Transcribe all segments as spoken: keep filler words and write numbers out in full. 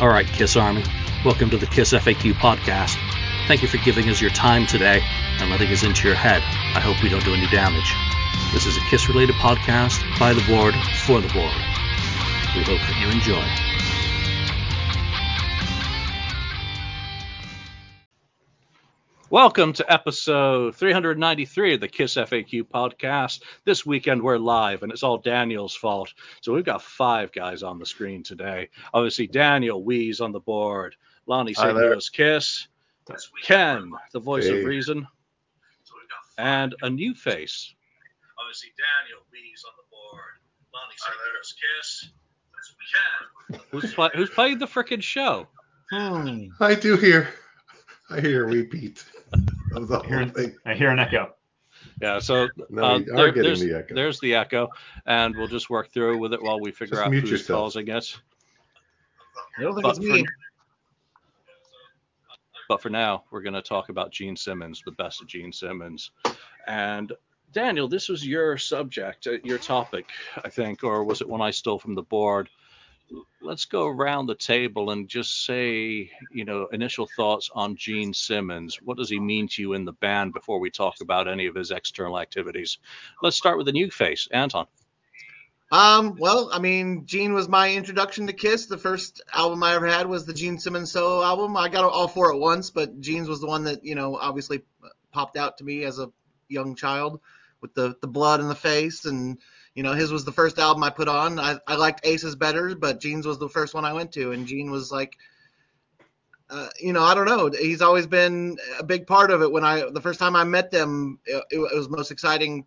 All right, Kiss Army, welcome to the Kiss F A Q podcast. Thank you for giving us your time today and letting us into your head. I hope we don't do any damage. This is a Kiss-related podcast by the board, for the board. We hope that you enjoy. Welcome to episode three ninety-three of the Kiss F A Q podcast. This weekend we're live, and it's all Daniel's fault. So we've got five guys on the screen today. Obviously, Daniel Weeze on the board, Lonnie Saint Louis Kiss, Ken, the voice hey. of reason, so we've got five and guys. A new face. Obviously, Daniel Weeze on the board, Lonnie Saint Louis Kiss, Ken. Who's, pl- who's played the frickin' show? Hmm. I do hear. I hear a repeat of the whole thing. I hear an echo. Yeah, so no, uh, there, there's, the echo. there's the echo, and we'll just work through with it while we figure just out who's calls, I guess. I don't think but, it's me. For, but for now, we're going to talk about Gene Simmons, the best of Gene Simmons. And Daniel, this was your subject, your topic, I think, or was it one I stole from the board? Let's go around the table and just say, you know, initial thoughts on Gene Simmons. What does he mean to you in the band before we talk about any of his external activities? Let's start with the new face, Anton. Um, well, I mean, Gene was my introduction to Kiss. The first album I ever had was the Gene Simmons solo album. I got all four at once, but Gene's was the one that, you know, obviously popped out to me as a young child with the, the blood in the face and, you know, his was the first album I put on. I, I liked Ace's better, but Gene's was the first one I went to. And Gene was like, uh, you know, I don't know. He's always been a big part of it. When I, the first time I met them, it, it was most exciting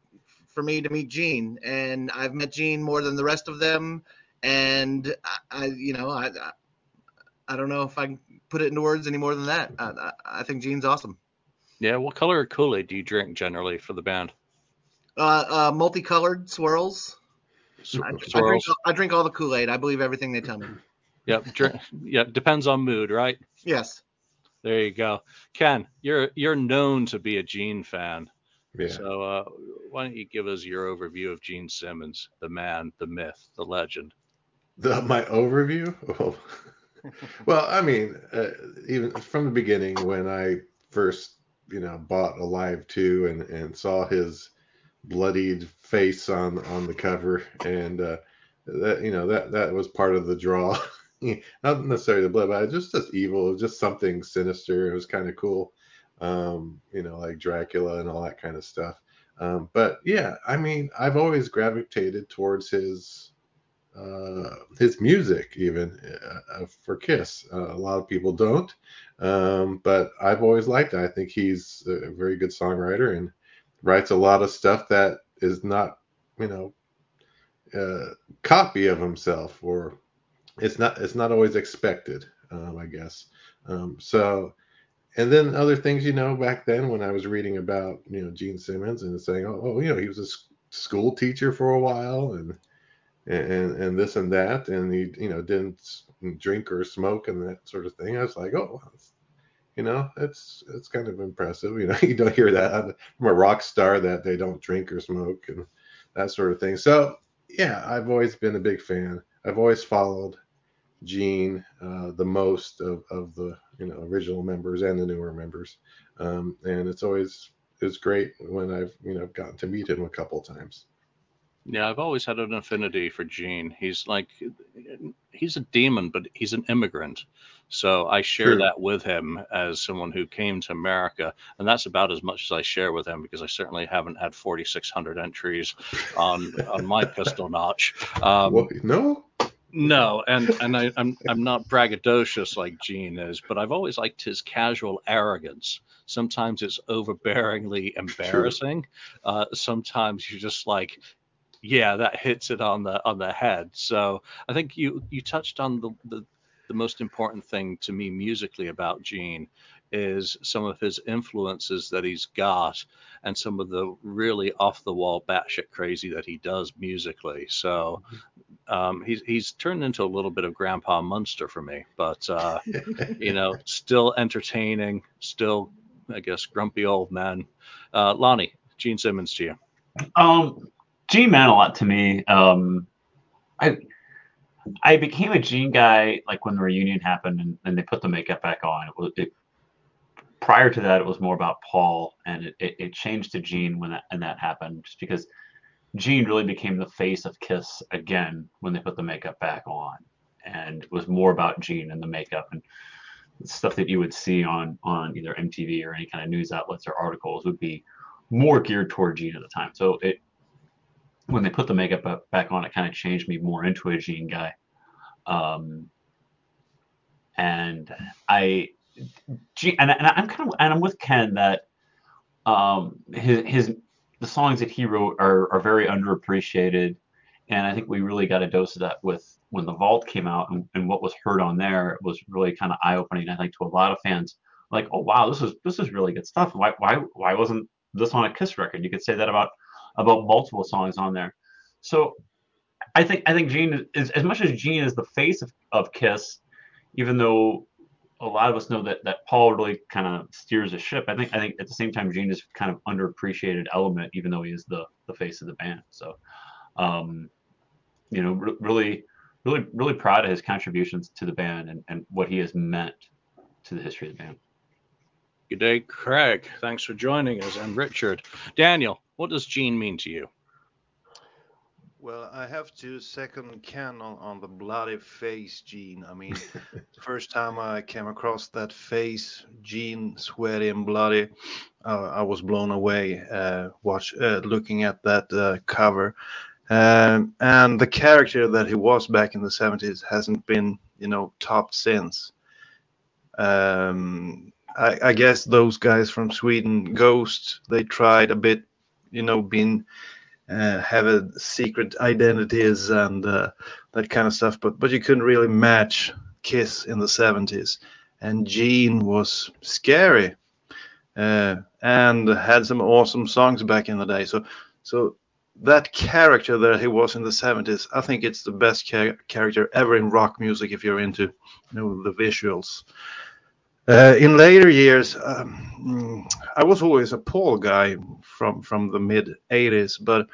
for me to meet Gene. And I've met Gene more than the rest of them. And I, I you know, I, I, I don't know if I can put it into words any more than that. I, I, I think Gene's awesome. Yeah. What color Kool-Aid do you drink generally for the band? Uh, uh, multicolored swirls. I, swirls. I, drink, I drink all the Kool-Aid. I believe everything they tell me. Yep. Drink, yep. Depends on mood, right? Yes. There you go. Ken, you're you're known to be a Gene fan. Yeah. So uh, why don't you give us your overview of Gene Simmons, the man, the myth, the legend? The, my overview? Oh. Well, I mean, uh, even from the beginning when I first, you know, bought Alive two and, and saw his bloodied face on on the cover, and uh that, you know, that that was part of the draw. Not necessarily the blood, but just just evil. It was just something sinister. It was kind of cool, um you know, like Dracula and all that kind of stuff. Um but yeah, I mean, I've always gravitated towards his uh his music, even uh, for Kiss. Uh, a lot of people don't, um but I've always liked it. I think he's a very good songwriter and writes a lot of stuff that is not, you know, a copy of himself, or it's not it's not always expected, um, I guess. Um, so, and then other things, you know, back then when I was reading about, you know, Gene Simmons and saying, oh, oh you know, he was a sc- school teacher for a while and, and, and this and that, and he, you know, didn't drink or smoke and that sort of thing. I was like, oh, you know, it's it's kind of impressive. You know, you don't hear that from a rock star that they don't drink or smoke and that sort of thing. So, yeah, I've always been a big fan. I've always followed Gene uh, the most of, of the, you know, original members and the newer members. Um, and it's always it's great when I've, you know, gotten to meet him a couple times. Yeah, I've always had an affinity for Gene. He's like, he's a demon, but he's an immigrant. So I share True. that with him as someone who came to America. And that's about as much as I share with him, because I certainly haven't had forty-six hundred entries on, on my pistol notch. Um, well, no? No, and, and I, I'm I'm not braggadocious like Gene is, but I've always liked his casual arrogance. Sometimes it's overbearingly embarrassing. Uh, sometimes you're just like, yeah, that hits it on the on the head. So I think you you touched on the, the the most important thing to me musically about Gene is some of his influences that he's got and some of the really off the wall batshit crazy that he does musically. So um, he's he's turned into a little bit of Grandpa Monster for me, but uh, you know, still entertaining, still I guess grumpy old man. Uh, Lonnie, Gene Simmons to you. Um. Gene meant a lot to me. Um, I I became a Gene guy like when the reunion happened and, and they put the makeup back on. It was it, prior to that, it was more about Paul, and it, it, it changed to Gene when that and that happened, just because Gene really became the face of Kiss again when they put the makeup back on, and it was more about Gene and the makeup and stuff that you would see on on either M T V or any kind of news outlets or articles would be more geared toward Gene at the time. So it when they put the makeup up, back on, it kind of changed me more into a Gene guy. Um, and I, Gene, and, and I'm kind of, and I'm with Ken that um, his, his, the songs that he wrote are, are very underappreciated. And I think we really got a dose of that with when The Vault came out, and, and what was heard on there was really kind of eye opening. I think to a lot of fans, like, oh wow, this is, this is really good stuff. Why, why, why wasn't this on a Kiss record? You could say that about, about multiple songs on there. So I think I think Gene is, as much as Gene is the face of, of Kiss, even though a lot of us know that that Paul really kind of steers the ship, I think I think at the same time Gene is kind of underappreciated element, even though he is the the face of the band. So um you know, re- really really really proud of his contributions to the band and, and what he has meant to the history of the band. Good day, Craig. Thanks for joining us. And Richard. Daniel, what does Gene mean to you? Well, I have to second Ken on, on the bloody face, Gene. I mean, the first time I came across that face, Gene, sweaty and bloody, uh, I was blown away uh, watch, uh, looking at that uh, cover. Um, and the character that he was back in the seventies hasn't been, you know, topped since. Um, I, I guess those guys from Sweden, Ghost, they tried a bit, you know, being uh, have a secret identities and uh, that kind of stuff, but but you couldn't really match Kiss in the seventies. And Gene was scary uh, and had some awesome songs back in the day. So so that character that he was in the seventies, I think it's the best char- character ever in rock music if you're into, you know, the visuals. Uh, in later years, um, I was always a Paul guy from, from the mid-eighties, but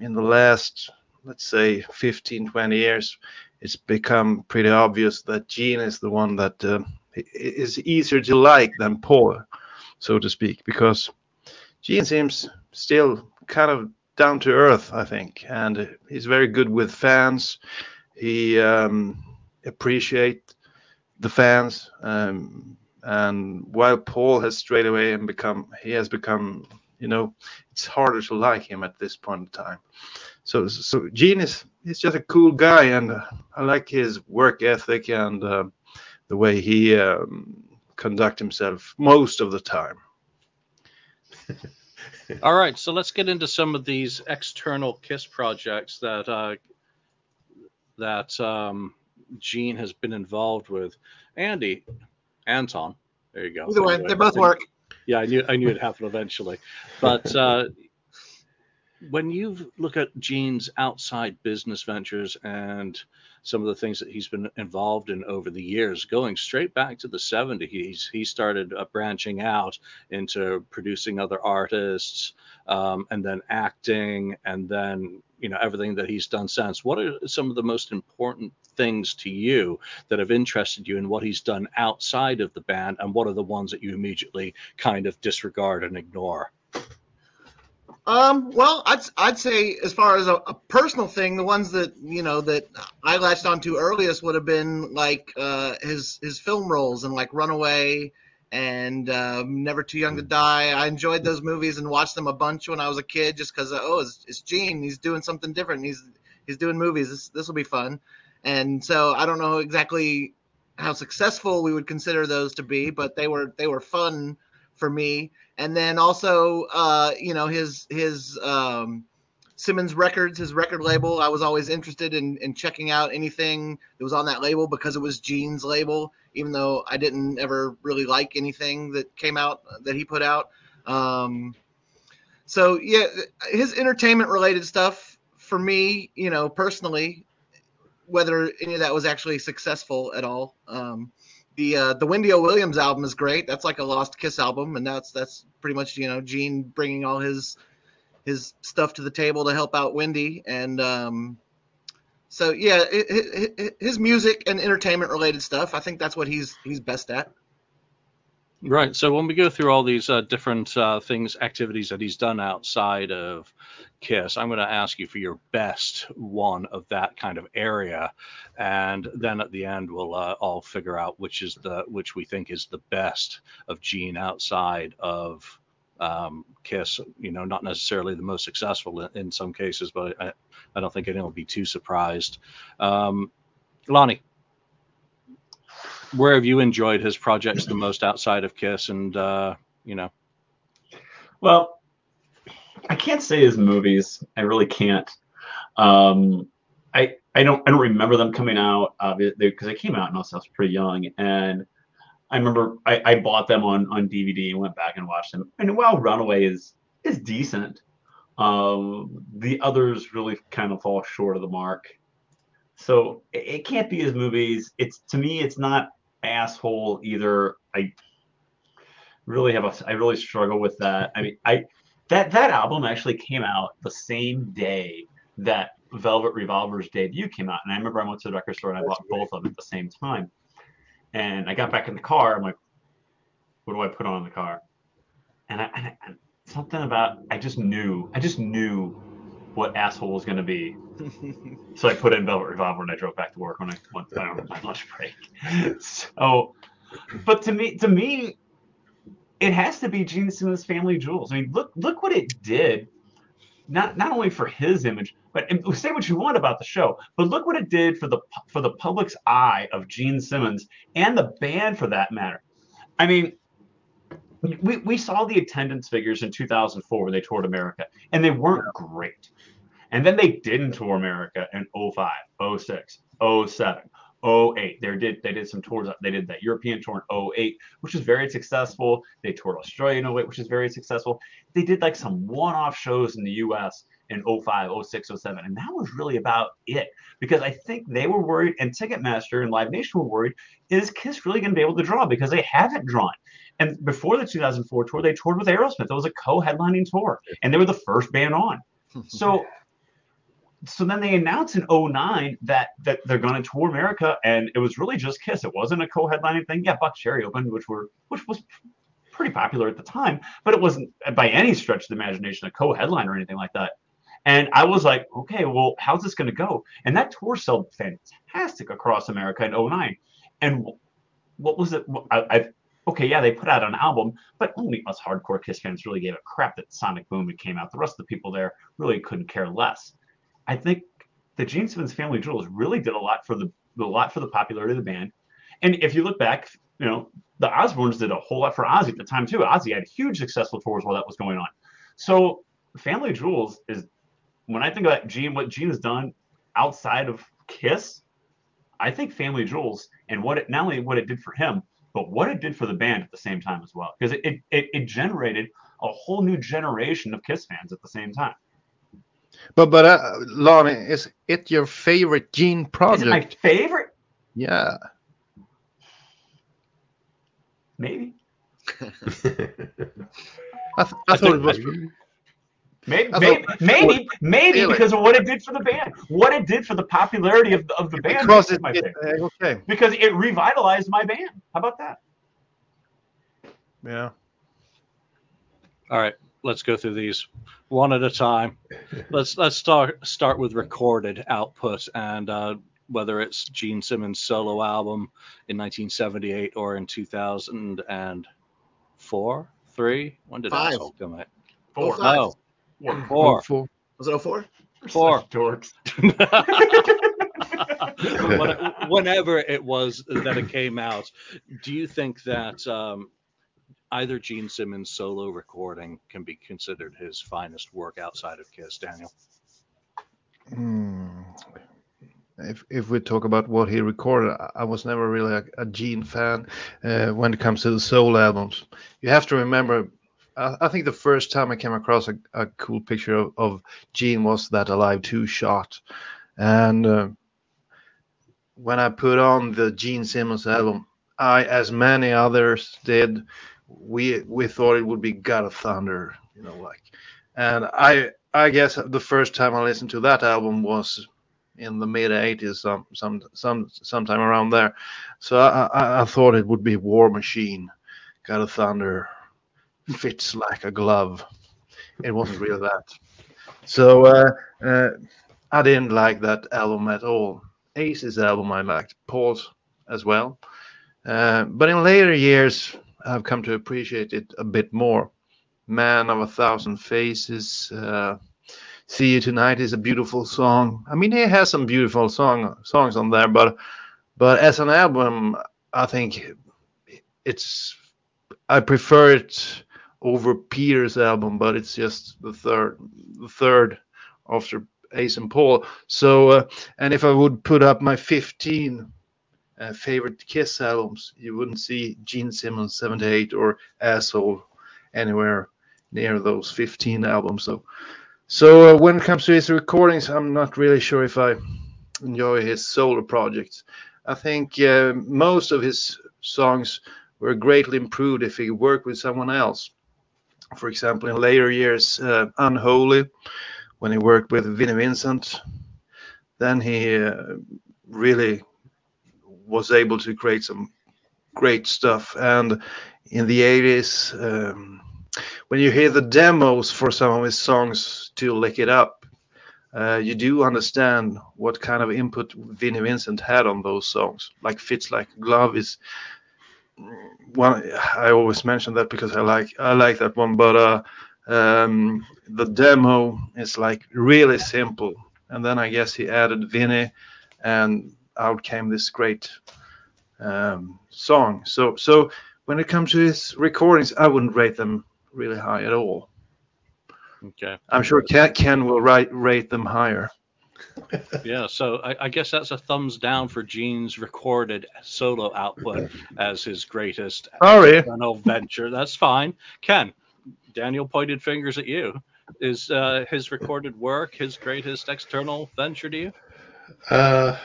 in the last, let's say, fifteen, twenty years, it's become pretty obvious that Gene is the one that uh, is easier to like than Paul, so to speak, because Gene seems still kind of down to earth, I think, and he's very good with fans. He um, appreciates the fans, um, and while Paul has strayed away and become, he has become, you know, it's harder to like him at this point in time. So, so Gene is, he's just a cool guy, and uh, I like his work ethic and uh, the way he um, conducts himself most of the time. All right, so let's get into some of these external Kiss projects that uh, that. Um, Gene has been involved with. Andy, Anton, there you go. Either way, they both work. Yeah, I knew I knew it'd happen eventually. But uh, when you look at Gene's outside business ventures and some of the things that he's been involved in over the years, going straight back to the seventies, he's, he started uh, branching out into producing other artists, um, and then acting, and then, you know, everything that he's done since. What are some of the most important things to you that have interested you in what he's done outside of the band, and what are the ones that you immediately kind of disregard and ignore? Um, well, I'd I'd say as far as a, a personal thing, the ones that, you know, that I latched onto earliest would have been like uh, his his film roles and like Runaway and um, Never Too Young to Die. I enjoyed those movies and watched them a bunch when I was a kid, just because oh, it's, it's Gene, he's doing something different. He's he's doing movies. This this will be fun. And so I don't know exactly how successful we would consider those to be, but they were they were fun for me. And then also, uh, you know, his his um, Simmons Records, his record label. I was always interested in, in checking out anything that was on that label because it was Gene's label, even though I didn't ever really like anything that came out that he put out. Um, so, yeah, his entertainment related stuff for me, you know, personally, whether any of that was actually successful at all. Um, The uh, the Wendy O. Williams album is great. That's like a lost Kiss album, and that's that's pretty much, you know, Gene bringing all his his stuff to the table to help out Wendy. And um, So yeah, it, it, his music and entertainment related stuff, I think that's what he's he's best at. Right. So when we go through all these uh, different uh, things, activities that he's done outside of Kiss, I'm going to ask you for your best one of that kind of area, and then at the end we'll uh, all figure out which is the which we think is the best of Gene outside of um, Kiss. You know, not necessarily the most successful in, in some cases, but I, I don't think anyone will be too surprised. Um, Lonnie, where have you enjoyed his projects the most outside of Kiss? And, uh, you know, well, I can't say his movies. I really can't. Um, I, I don't, I don't remember them coming out obviously because they came out and also I was pretty young. And I remember I, I bought them on, on D V D and went back and watched them. And while Runaway is, is decent, um, the others really kind of fall short of the mark. So it, it can't be his movies. It's, to me, it's not asshole either. I really have a, I really struggle with that. I mean, I, that, that album actually came out the same day that Velvet Revolver's debut came out. And I remember I went to the record store and I bought both of them at the same time. And I got back in the car. I'm like, what do I put on in the car? And I, and I something about, I just knew, I just knew what asshole was going to be. So I put in Velvet Revolver and I drove back to work when I went on my lunch break. So, but to me, to me, it has to be Gene Simmons' Family Jewels. I mean, look, look what it did. Not, not only for his image, but say what you want about the show, but look what it did for the, for the public's eye of Gene Simmons and the band for that matter. I mean, we, we saw the attendance figures in two thousand four when they toured America and they weren't great. And then they didn't tour America in oh five, oh six, oh seven, oh eight. They did, they did some tours. They did that European tour in oh eight, which was very successful. They toured Australia in oh eight, which is very successful. They did like some one-off shows in the U S in oh five, oh six, oh seven. And that was really about it because I think they were worried, and Ticketmaster and Live Nation were worried, is Kiss really going to be able to draw? Because they haven't drawn. And before the two thousand four tour, they toured with Aerosmith. It was a co-headlining tour, and they were the first band on. So... So then they announced in oh nine that, that they're going to tour America, and it was really just Kiss. It wasn't a co-headlining thing. Yeah, Buck Cherry opened, which were which was pretty popular at the time, but it wasn't by any stretch of the imagination a co-headline or anything like that. And I was like, okay, well, how's this going to go? And that tour sold fantastic across America in oh nine. And what was it? I, I okay, yeah, they put out an album, but only us hardcore Kiss fans really gave a crap that Sonic Boom came out. The rest of the people there really couldn't care less. I think the Gene Simmons Family Jewels really did a lot for the a lot for the popularity of the band. And if you look back, you know, the Osbournes did a whole lot for Ozzy at the time too. Ozzy had huge successful tours while that was going on. So Family Jewels is, when I think about Gene, what Gene has done outside of Kiss, I think Family Jewels and what it, not only what it did for him, but what it did for the band at the same time as well. Because it, it, it, it generated a whole new generation of Kiss fans at the same time. But but uh, Lonnie, is it your favorite Gene project? Is it my favorite? Yeah. Maybe. I, th- I, I thought it was. Maybe maybe thought, maybe, maybe, maybe really? Because of what it did for the band, what it did for the popularity of the, of the band. Because it, my it, uh, okay. Because it revitalized my band. How about that? Yeah. All right. Let's go through these one at a time. Let's let's start start with recorded output, and uh, whether it's Gene Simmons' solo album in nineteen seventy-eight or in two thousand four, three. When did that come out? Four. Oh, no. Four. Four. Was it oh four? Four. Dorks. Whenever it was that it came out, do you think that? Um, Either Gene Simmons' solo recording can be considered his finest work outside of Kiss, Daniel? Mm. If if we talk about what he recorded, I was never really a, a Gene fan uh, when it comes to the solo albums. You have to remember, I, I think the first time I came across a, a cool picture of, of Gene was that Alive two shot. And uh, when I put on the Gene Simmons album, I, as many others did, we we thought it would be God of Thunder, you know, like, and I I guess the first time I listened to that album was in the mid eighties, some some some sometime around there. So I, I, I thought it would be War Machine, God of Thunder, fits like a glove. It wasn't really that. So uh, uh, I didn't like that album at all. Ace's album I liked, Paul's as well. Uh, but in later years, I've come to appreciate it a bit more. Man of a Thousand Faces, uh, See You Tonight is a beautiful song. I mean, he has some beautiful song songs on there, but but as an album, I think it's I prefer it over Peter's album, but it's just the third the third after Ace and Paul. So uh, and if I would put up my fifteen uh, favorite Kiss albums, you wouldn't see Gene Simmons seventy-eight or Asshole anywhere near those fifteen albums. So so uh, when it comes to his recordings, I'm not really sure if I enjoy his solo projects. I think uh, most of his songs were greatly improved if he worked with someone else. For example, in later years, uh, Unholy, when he worked with Vinnie Vincent, then he uh, really was able to create some great stuff. And in the eighties, um, when you hear the demos for some of his songs to Lick It Up, uh, you do understand what kind of input Vinnie Vincent had on those songs. Like Fits Like a Glove is one. I always mention that because I like I like that one. But uh, um, the demo is like really simple, and then I guess he added Vinnie, and out came this great um, song. So so. When it comes to his recordings, I wouldn't rate them really high at all. Okay. I'm sure Ken, Ken will write, rate them higher. Yeah, so I, I guess that's a thumbs down for Gene's recorded solo output as his greatest original venture. That's fine. Ken, Daniel pointed fingers at you. Is uh, his recorded work his greatest external venture to you? Uh.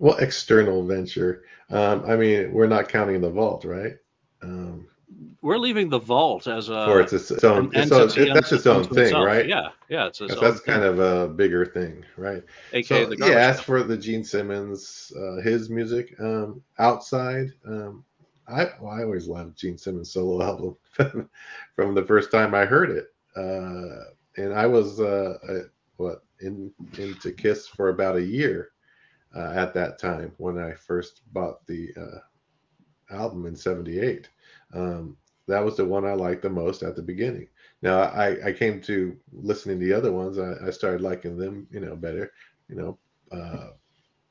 Well, external venture. Um, I mean, we're not counting the Vault, right? Um, we're leaving the Vault as a. Or it's its own. It's own it, that's its own thing, itself. Right? Yeah, yeah. It's its that's, own that's thing. Kind of a bigger thing, right? A K A so, the yeah. As for the Gene Simmons, uh, his music um, outside, um, I well, I always loved Gene Simmons' solo album from the first time I heard it, uh, and I was uh, I, what in into Kiss for about a year. Uh, at that time when I first bought the uh, album in seventy-eight. Um, that was the one I liked the most at the beginning. Now, I, I came to listening to the other ones. I, I started liking them, you know, better. You know, uh,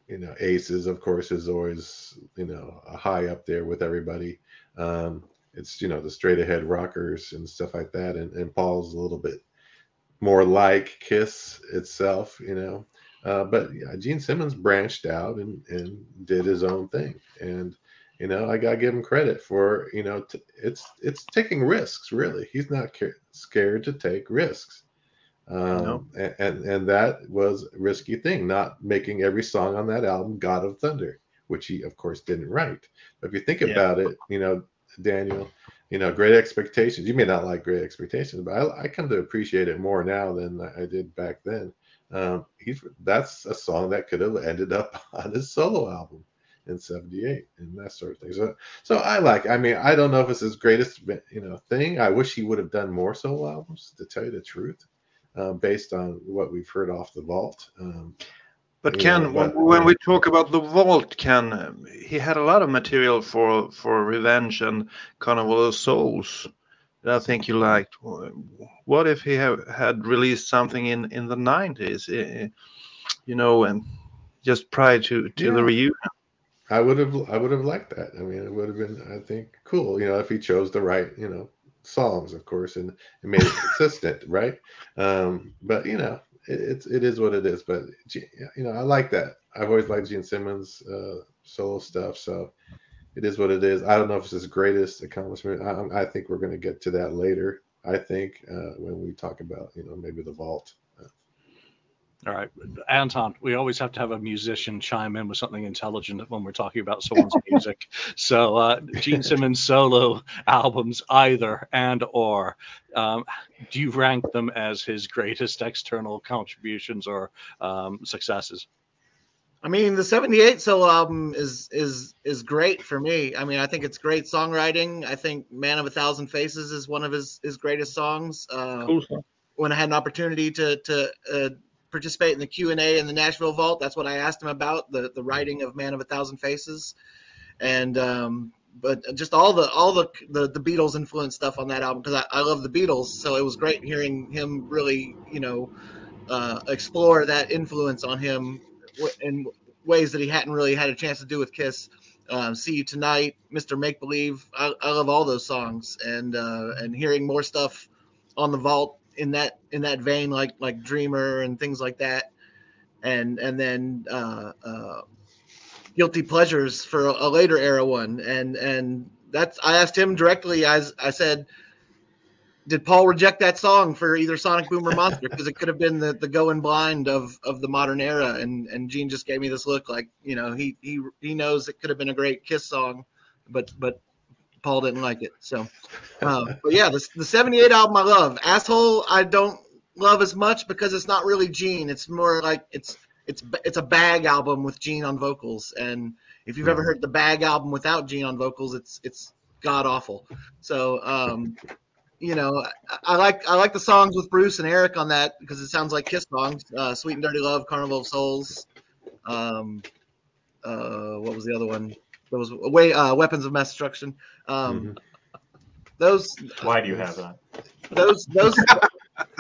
you know, Aces, of course, is always, you know, high up there with everybody. Um, it's, you know, the straight ahead rockers and stuff like that. And, and Paul's a little bit more like Kiss itself, you know. Uh, but yeah, Gene Simmons branched out and, and did his own thing. And, you know, I got to give him credit for, you know, t- it's it's taking risks, really. He's not ca- scared to take risks. Um, no. and, and, and that was a risky thing, not making every song on that album God of Thunder, which he, of course, didn't write. But if you think yeah. about it, you know, Daniel, you know, Great Expectations. You may not like Great Expectations, but I, I come to appreciate it more now than I did back then. Um, he's that's a song that could have ended up on his solo album in seventy-eight and that sort of thing. So, so I like. I mean, I don't know if it's his greatest, you know, thing. I wish he would have done more solo albums, to tell you the truth, uh, based on what we've heard off the Vault. Um, but Ken, know, but, when we talk about the Vault, Ken, um, he had a lot of material for for Revenge and Carnival of Souls. That I think you liked. What if he have, had released something in, in the nineties, uh, you know, and just prior to, to yeah. the reunion? I would have, I would have liked that. I mean, it would have been, I think, cool. You know, if he chose the right, you know, songs, of course, and, and made it consistent, right? Um, but you know, it, it's it is what it is. But you know, I like that. I've always liked Gene Simmons' uh, solo stuff, so. It is what it is. I don't know if it's his greatest accomplishment. I, I think we're going to get to that later, I think, uh, when we talk about, you know, maybe the Vault. All right, Anton, we always have to have a musician chime in with something intelligent when we're talking about someone's music. So uh, Gene Simmons solo albums, either and or, um, do you rank them as his greatest external contributions or um, successes? I mean, the seventy-eight solo album is is is great for me. I mean, I think it's great songwriting. I think Man of a Thousand Faces is one of his, his greatest songs. Uh, cool song. When I had an opportunity to to uh, participate in the Q and A in the Nashville Vault. That's what I asked him about, the, the writing of Man of a Thousand Faces. And um, but just all the all the the, the Beatles influenced stuff on that album, because I, I love the Beatles. So it was great hearing him really, you know, uh, explore that influence on him in ways that he hadn't really had a chance to do with Kiss. Um, See You Tonight, Mister Make Believe. I, I love all those songs. And uh, and hearing more stuff on the Vault in that in that vein, like like Dreamer and things like that, and and then uh, uh, Guilty Pleasures for a, a later era one, and and that's I asked him directly. I I said, did Paul reject that song for either Sonic Boom or Monster? Because it could have been the, the going blind of of the modern era, and and Gene just gave me this look like, you know, he he he knows it could have been a great Kiss song, but but. Paul didn't like it. So, uh, but yeah, the, the seventy-eight album I love. Asshole I don't love as much because it's not really Gene. It's more like it's it's it's a bag album with Gene on vocals. And if you've ever heard the bag album without Gene on vocals, it's it's god awful. So, um, you know, I, I like I like the songs with Bruce and Eric on that because it sounds like Kiss songs. Uh, Sweet and Dirty Love, Carnival of Souls. Um, uh, what was the other one? There was way uh, Weapons of Mass Destruction. Um, mm-hmm. Those. Why do you have that? Those those.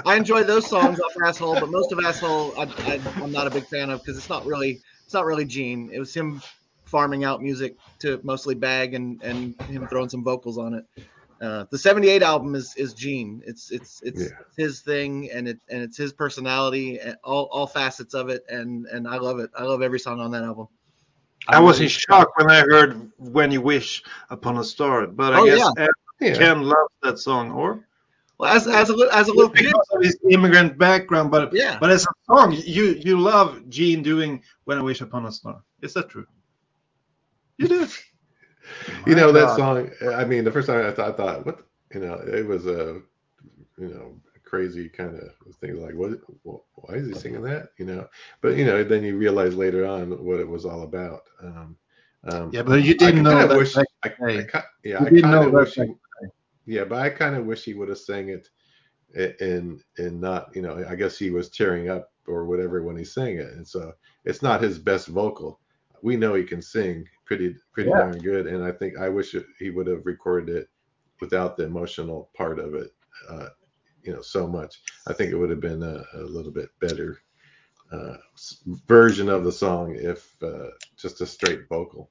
I enjoy those songs off Asshole, but most of Asshole I, I, I'm not a big fan of because it's not really it's not really Gene. It was him farming out music to mostly bag and and him throwing some vocals on it. Uh, the seventy-eight album is is Gene. It's it's it's yeah. his thing and it and it's his personality, and all all facets of it, and and I love it. I love every song on that album. I was in shock when I heard When You Wish Upon a Star, but I oh, guess yeah. yeah. Ken loves that song, or? Well, as, as, a, as a little kid. Because of his immigrant background, but, yeah. but as a song, you, you love Gene doing When I Wish Upon a Star. Is that true? You do. you know, God. That song, I mean, the first time I thought, I thought what? You know, it was a, you know, crazy kind of thing, like what, why is he singing that, you know, but you know then you realize later on what it was all about. Um, um yeah, but you didn't know that wish, I, I, I, yeah I didn't know wish he, yeah but I kind of wish he would have sang it and and not, you know, I guess he was tearing up or whatever when he sang it, and so it's not his best vocal. We know he can sing pretty pretty yeah. darn good, and I think I wish it, he would have recorded it without the emotional part of it, uh you know, so much. I think it would have been a, a little bit better uh, version of the song if uh, just a straight vocal.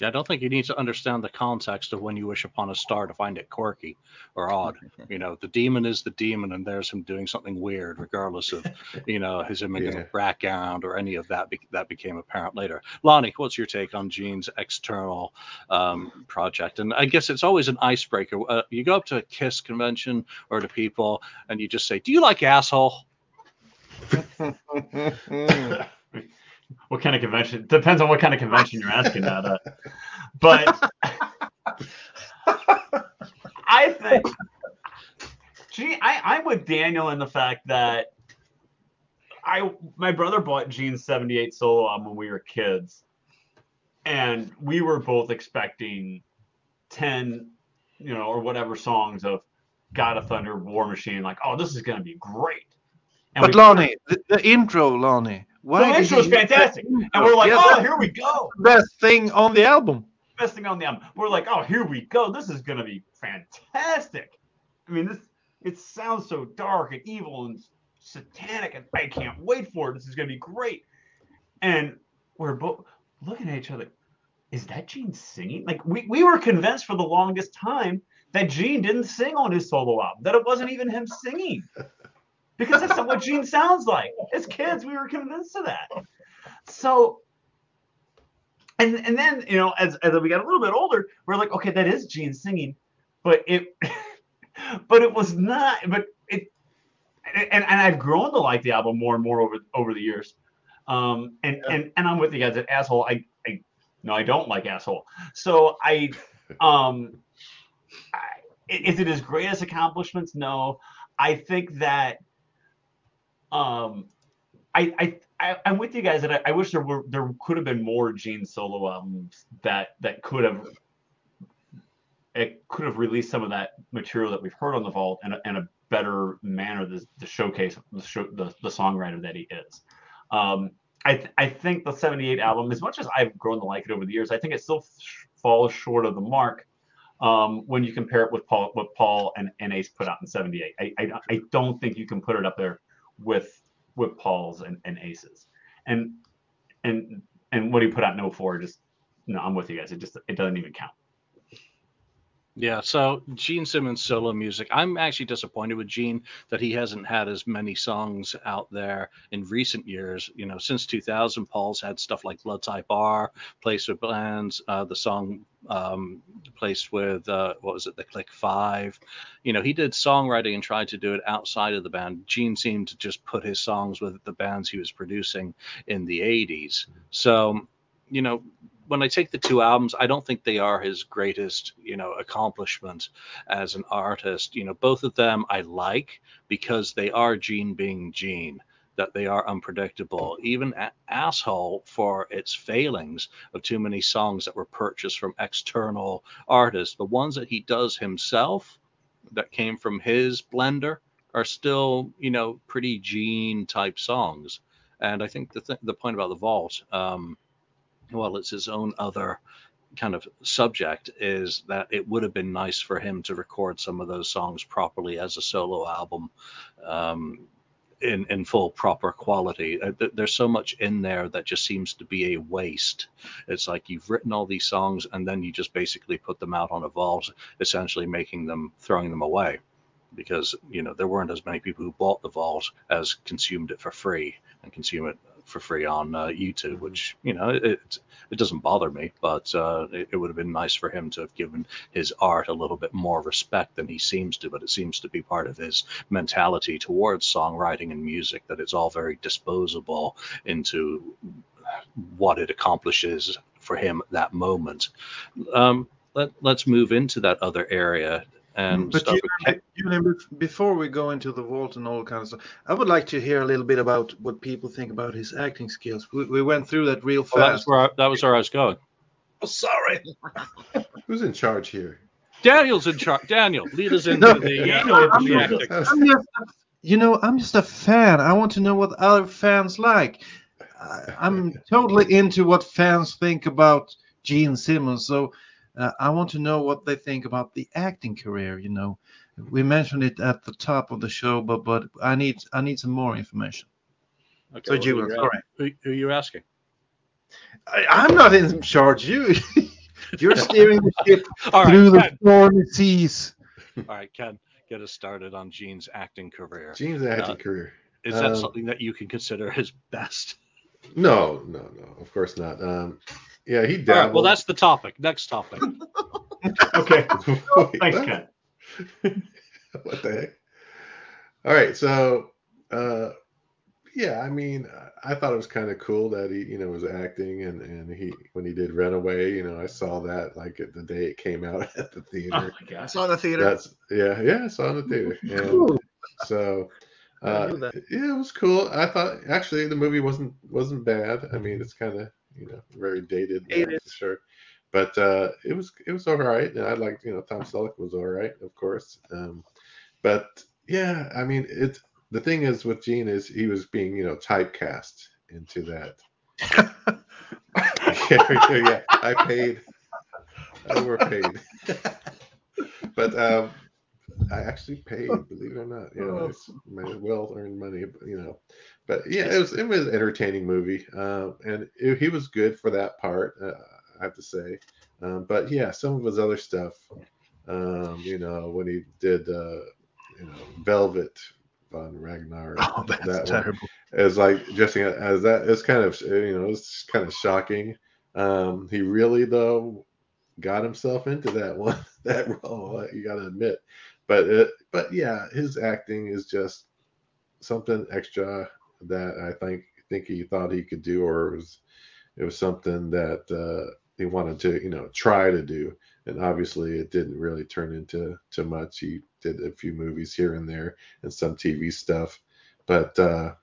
Yeah, I don't think you need to understand the context of When You Wish Upon a Star to find it quirky or odd. You know, the demon is the demon, and there's him doing something weird, regardless of, you know, his immigrant yeah. background or any of that be- that became apparent later. Lonnie, what's your take on Gene's external um, project? And I guess it's always an icebreaker. Uh, you go up to a Kiss convention or to people, and you just say, "Do you like Asshole?" What kind of convention? Depends on what kind of convention you're asking at. Uh, but I think, gee, I, I'm with Daniel in the fact that I my brother bought Gene's seventy-eight solo album when we were kids, and we were both expecting ten, you know, or whatever songs of God of Thunder, War Machine, like, oh, this is going to be great. And but we, Lonnie, the, the intro, Lonnie. Why the intro is fantastic, and we're like, yeah, oh, here we go. Best thing on the album. Best thing on the album. We're like, oh, here we go. This is gonna be fantastic. I mean, this it sounds so dark and evil and satanic, and I can't wait for it. This is gonna be great. And we're both looking at each other. Is that Gene singing? Like we, we were convinced for the longest time that Gene didn't sing on his solo album. That it wasn't even him singing. Because that's not what Gene sounds like. As kids, we were convinced of that. So, and and then, you know, as, as we got a little bit older, we're like, okay, that is Gene singing, but it, but it was not, but it, and, and and I've grown to like the album more and more over over the years. Um, and, yeah. and, and I'm with you guys at Asshole. I, I, no, I don't like Asshole. So I, um, I, is it his greatest accomplishments? No, I think that, um, I, I, I I'm with you guys that I, I wish there were, there could have been more Gene solo albums that, that could have, it could have released some of that material that we've heard on The Vault in a, in a better manner to, to showcase the, show, the, the songwriter that he is. Um, I th- I think the seventy-eight album, as much as I've grown to like it over the years, I think it still sh- falls short of the mark um, when you compare it with Paul, what Paul and, and Ace put out in seventy-eight. I, I I don't think you can put it up there with with Paul's and, and Ace's, and and and what he put out in oh four, just no, I'm with you guys. It just it doesn't even count. Yeah, so Gene Simmons' solo music. I'm actually disappointed with Gene that he hasn't had as many songs out there in recent years. You know, since two thousand, Paul's had stuff like Blood Type R, Place with Bands, uh, the song um, Place with, uh, what was it, the Click Five. You know, he did songwriting and tried to do it outside of the band. Gene seemed to just put his songs with the bands he was producing in the eighties. So, you know, when I take the two albums, I don't think they are his greatest, you know, accomplishment as an artist. You know, both of them I like because they are Gene being Gene, that they are unpredictable. Even Asshole, for its failings of too many songs that were purchased from external artists, the ones that he does himself that came from his blender are still, you know, pretty Gene type songs. And I think the th- the point about The Vault, um, well, it's his own other kind of subject, is that it would have been nice for him to record some of those songs properly as a solo album, um, in, in full proper quality. There's so much in there that just seems to be a waste. It's like you've written all these songs and then you just basically put them out on a vault, essentially making them, throwing them away. Because, you know, there weren't as many people who bought The Vault as consumed it for free and consume it for free on uh, YouTube, which, you know, it it doesn't bother me, but uh, it, it would have been nice for him to have given his art a little bit more respect than he seems to, but it seems to be part of his mentality towards songwriting and music, that it's all very disposable into what it accomplishes for him at that moment. Um, let, let's move into that other area. And but you remember, you remember, before we go into The Vault and all kinds of stuff, I would like to hear a little bit about what people think about his acting skills. We, we went through that real fast. Oh, that was where I, that was where I was going. Oh, sorry. Who's in charge here? Daniel's in charge. Daniel, lead us into no, the, uh, no, I'm the acting. I'm just, you know, I'm just a fan. I want to know what other fans like. I, I'm totally into what fans think about Gene Simmons. So. Uh, I want to know what they think about the acting career. You know, we mentioned it at the top of the show, but but I need I need some more information. Okay, so well, you, who, sorry. Who, who are you asking? I, I'm not in charge. You, you're steering the ship right, through Ken. The stormy seas. All right, Ken, get us started on Gene's acting career. Gene's acting uh, career. Is that um, something that you can consider his best? No, no, no. Of course not. Um, Yeah, he dabbled. All right, well, that's the topic. Next topic. Okay. Wait, Thanks, what? Ken. What the heck? All right, so, uh, yeah, I mean, I thought it was kind of cool that he, you know, was acting, and, and he when he did Runaway, you know, I saw that, like, the day it came out at the theater. Oh, my God. I saw it in the theater. That's, yeah, yeah, I saw it in the theater. And cool. So... Uh, yeah, it was cool. I thought actually the movie wasn't wasn't bad. I mean, it's kind of, you know, very dated, for sure, but uh, it was it was all right. And I liked, you know, Tom Selleck was all right, of course. Um, but yeah, I mean, it the thing is with Gene is he was being, you know, typecast into that. Yeah, I paid. I overpaid. But. Um, I actually paid, believe it or not. You know, it's my well-earned money, you know. But yeah, it was it was an entertaining movie, um, and it, he was good for that part, uh, I have to say. Um, but yeah, some of his other stuff, um, you know, when he did, uh, you know, Velvet von Ragnar, oh, that's that terrible. One, it was like just as that. It's kind of, you know, it's kind of shocking. Um, he really though got himself into that one, that role. You got to admit. But it, but yeah, his acting is just something extra that I think think he thought he could do, or it was it was something that uh, he wanted to, you know, try to do. And obviously, it didn't really turn into too much. He did a few movies here and there and some T V stuff, but uh,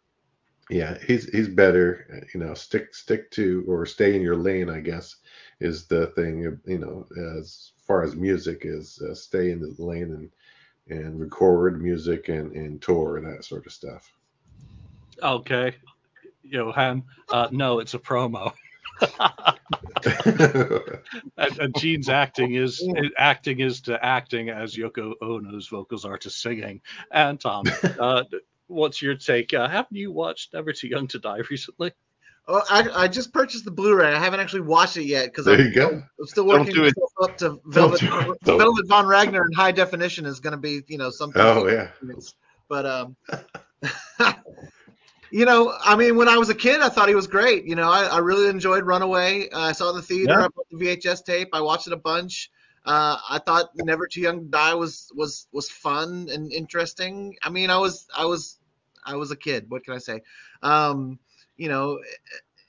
yeah, he's he's better. You know, stick stick to or stay in your lane, I guess, is the thing. You know, as far as music is, uh, stay in the lane and. and record music and, and tour and that sort of stuff. Okay. Johan, uh, no, it's a promo. and, and Gene's acting is acting is to acting as Yoko Ono's vocals are to singing. And Tom, uh, what's your take? Uh, haven't you watched Never Too Young to Die recently? Oh, I, I just purchased the Blu-ray. I haven't actually watched it yet because I'm, I'm still working do myself up to Velvet, do Velvet Von Ragnar in high definition is going to be, you know, something. Oh yeah. But um, you know, I mean, when I was a kid, I thought he was great. You know, I, I really enjoyed Runaway. Uh, I saw it in the theater. Yeah. I bought the V H S tape. I watched it a bunch. Uh, I thought Never Too Young to Die was was was fun and interesting. I mean, I was I was I was a kid. What can I say? Um. You know,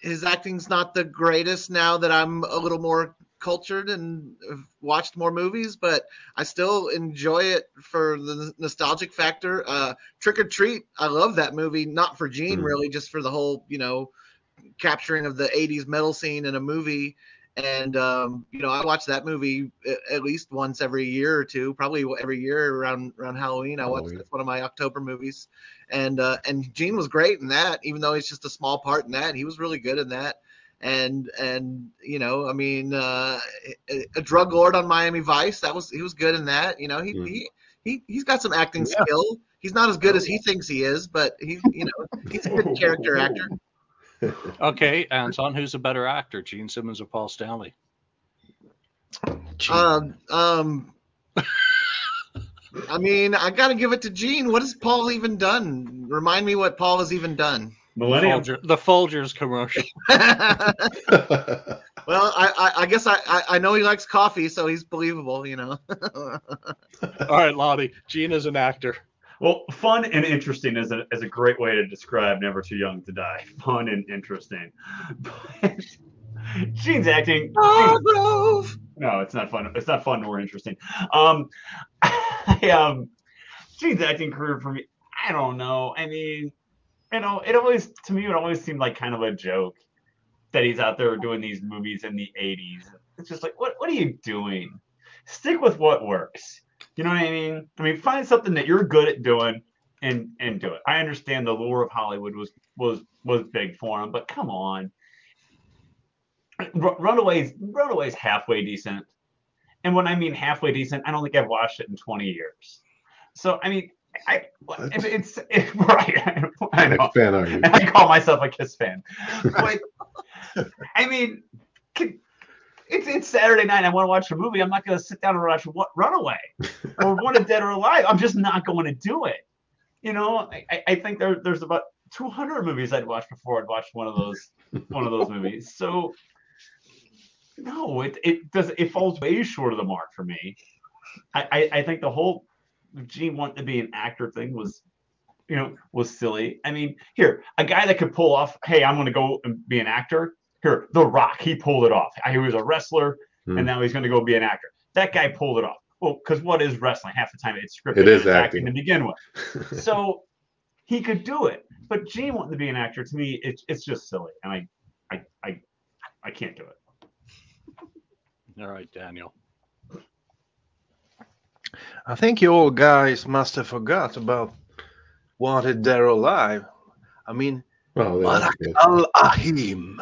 his acting's not the greatest now that I'm a little more cultured and have watched more movies, but I still enjoy it for the nostalgic factor. Uh, Trick or Treat, I love that movie, not for Gene, mm. really, just for the whole, you know, capturing of the eighties metal scene in a movie. And, um, you know, I watch that movie at least once every year or two, probably every year around around Halloween. I watch oh, yeah. That's one of my October movies. And uh, and Gene was great in that, even though he's just a small part in that. He was really good in that. And, and you know, I mean, uh, a drug lord on Miami Vice, that was he was good in that. You know, he, mm. he, he, he's got some acting yeah. skill. He's not as good as he thinks he is, but, he you know, he's a good character actor. Okay, Anton, who's a better actor, Gene Simmons or Paul Stanley? Um, um, I mean, I gotta give it to Gene. What has Paul even done? Remind me what Paul has even done. Millennium. Folger, the Folgers commercial. Well, I, I, I guess I, I, I know he likes coffee, so he's believable, you know. All right, Lottie, Gene is an actor. Well, fun and interesting is a is a great way to describe Never Too Young to Die. Fun and interesting. But Gene's acting. Oh, Grove. No, it's not fun. It's not fun or interesting. Um, I, um, Gene's acting career for me, I don't know. I mean, you know, it always to me it always seemed like kind of a joke that he's out there doing these movies in the eighties. It's just like, what what are you doing? Stick with what works. You know what I mean? I mean, find something that you're good at doing and and do it. I understand the lure of Hollywood was was was big for him, but come on. Runaway's Runaway's halfway decent, and when I mean halfway decent, I don't think I've watched it in twenty years. So I mean, I what? it's it, right. I, I, know. Fan, and I call myself a Kiss fan. Like, I mean, can, It's it's Saturday night. I want to watch a movie. I'm not going to sit down and watch what, Runaway or Wanted Dead or Alive. I'm just not going to do it. You know, I, I think there, there's about two hundred movies I'd watch before I'd watch one of those one of those movies. So no, it it does it falls way short of the mark for me. I, I, I think the whole Gene wanting to be an actor thing was, you know, was silly. I mean, here a guy that could pull off, hey, I'm going to go and be an actor. Here, The Rock, he pulled it off. He was a wrestler, mm. and now he's going to go be an actor. That guy pulled it off. Well, because what is wrestling? Half the time it's scripted. It is acting. acting to begin with. So he could do it. But Gene wanting to be an actor, to me, it, it's just silly. And I, I, I, I can't do it. All right, Daniel. I think you all guys must have forgot about Wanted Dead or Alive. I mean, oh, Barak al-Ahim,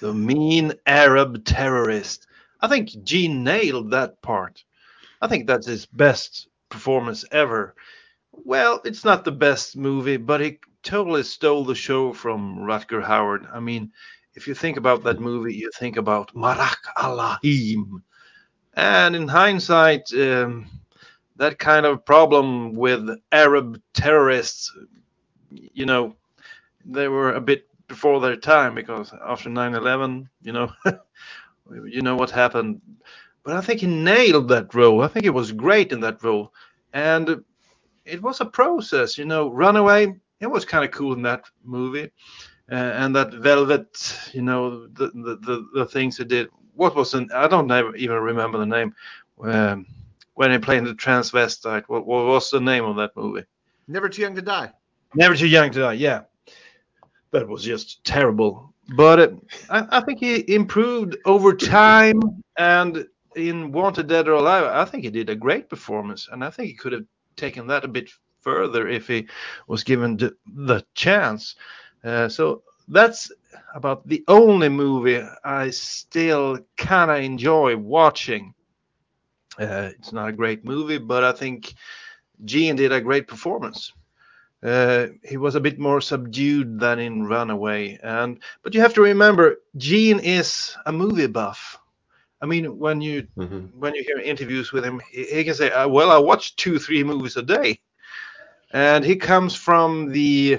the mean Arab terrorist. I think Gene nailed that part. I think that's his best performance ever. Well, it's not the best movie, but he totally stole the show from Rutger Hauer. I mean, if you think about that movie, you think about Barak al-Ahim. And in hindsight, um, that kind of problem with Arab terrorists, you know, they were a bit before their time because after nine eleven, you know, you know what happened. But I think he nailed that role. I think he was great in that role. And it was a process, you know. Runaway, it was kind of cool in that movie. Uh, and that Velvet, you know, the, the, the, the things it did. What was an, I don't even remember the name. Um, when they played the transvestite, what, what was the name of that movie? Never Too Young to Die. Never Too Young to Die, yeah. That was just terrible. But uh, I, I think he improved over time. And in Wanted Dead or Alive, I think he did a great performance. And I think he could have taken that a bit further if he was given the, the chance. Uh, so that's about the only movie I still kind of enjoy watching. Uh, it's not a great movie, but I think Gene did a great performance. Uh, he was a bit more subdued than in Runaway. And but you have to remember, Gene is a movie buff. I mean, when you mm-hmm. when you hear interviews with him, he, he can say, uh, well, I watch two, three movies a day. And he comes from the,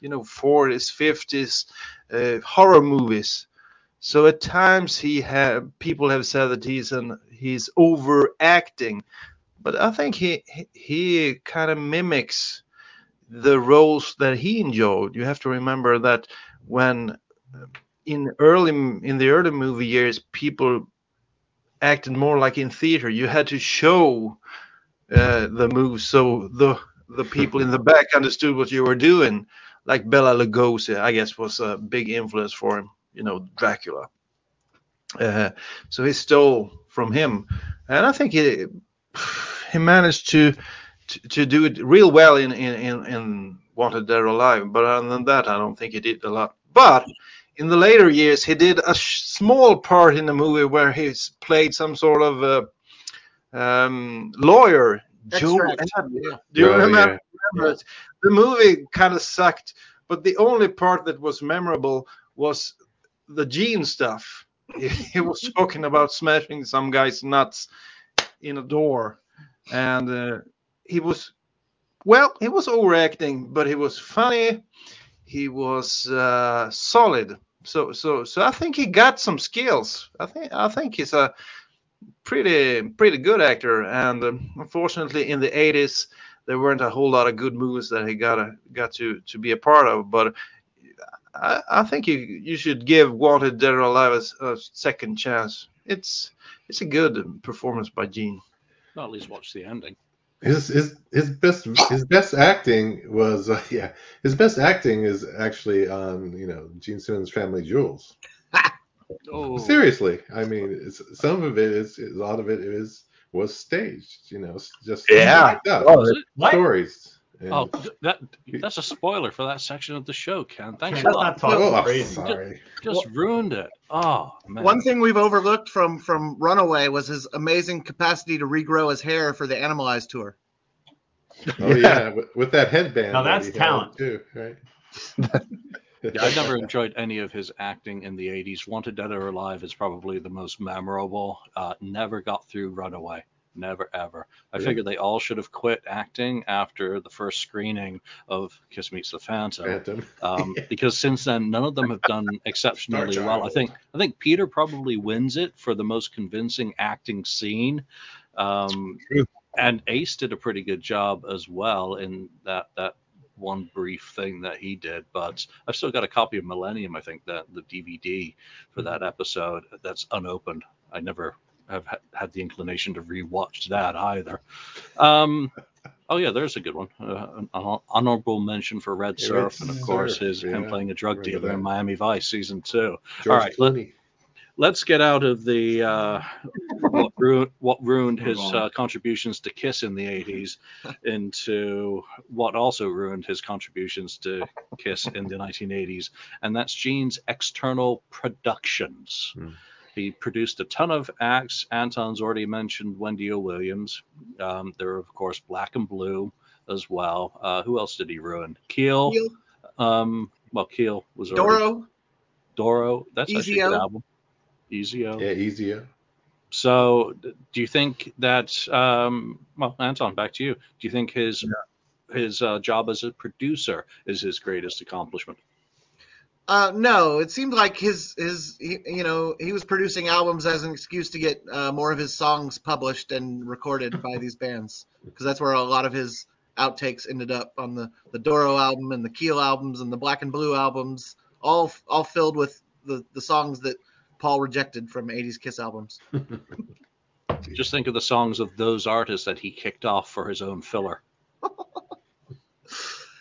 you know, forties, fifties uh, horror movies. So at times he have people have said that he's an he's overacting, but I think he he, he kind of mimics the roles that he enjoyed. You have to remember that when in early in the early movie years, people acted more like in theater. You had to show uh, the moves so the the people in the back understood what you were doing. Like Bela Lugosi, I guess, was a big influence for him, you know, Dracula. Uh, so he stole from him. And I think he he managed to to, to do it real well in, in, in Wanted Dead or Alive. But other than that, I don't think he did a lot. But in the later years, he did a sh- small part in the movie where he played some sort of uh, um, lawyer. Joel Edmonds. Do you oh, remember? Yeah. Yeah. The movie kind of sucked, but the only part that was memorable was the Gene stuff. He was talking about smashing some guy's nuts in a door, and uh, he was well, he was overacting, but he was funny. He was uh, solid. So, so, so I think he got some skills. I think, I think he's a pretty, pretty good actor. And um, unfortunately, in the eighties. There weren't a whole lot of good movies that he got a, got to, to be a part of, but I, I think you you should give Wanted Dead or Alive a, a second chance. It's it's a good performance by Gene. Well, at least watch the ending. His his his best his best acting was uh, yeah his best acting is actually on you know Gene Simmons' Family Jewels. oh. Seriously, I mean it's, some of it is a lot of it is. Was staged, you know, just yeah, like that. Oh, stories. And oh, that that's a spoiler for that section of the show, Ken. Thanks a lot. Oh, sorry, just, just well, ruined it. Oh, man. One thing we've overlooked from from Runaway was his amazing capacity to regrow his hair for the Animalize tour. Oh yeah, yeah with, with that headband. Now that's talent too, right? Yeah, I never enjoyed any of his acting in the eighties. Wanted Dead or Alive is probably the most memorable. Uh, never got through Runaway. Never, ever. I yeah. figured they all should have quit acting after the first screening of Kiss Meets the Phantom. Phantom. Um, yeah. Because since then, none of them have done exceptionally well. I think I think Peter probably wins it for the most convincing acting scene. Um, and Ace did a pretty good job as well in that that. one brief thing that he did, but I've still got a copy of Millennium, I think, that the D V D for that episode that's unopened. I never have ha- had the inclination to rewatch that either. Um, oh yeah, there's a good one. Uh, an honorable mention for Red yeah, Surf, and of course his yeah, him playing a drug dealer right in Miami Vice season two. George All right, Clooney. Let's get out of the uh, what, ru- what ruined his uh, contributions to Kiss in the eighties into what also ruined his contributions to Kiss in the nineteen eighties, and that's Gene's external productions. Mm. He produced a ton of acts. Anton's already mentioned Wendy O. Williams. Um, there are, of course, Black and Blue as well. Uh, who else did he ruin? Keel. Keel. Um, well, Keel was already... Doro. Doro. That's E Z O. Actually a good album. E Z O. Yeah, E Z O. So, do you think that, um, well, Anton, back to you. Do you think his yeah. his uh, job as a producer is his greatest accomplishment? Uh, no, it seemed like his his he, you know he was producing albums as an excuse to get uh, more of his songs published and recorded by these bands, because that's where a lot of his outtakes ended up on the, the Doro album and the Keel albums and the Black and Blue albums, all all filled with the, the songs that Paul rejected from eighties Kiss albums. Just think of the songs of those artists that he kicked off for his own filler.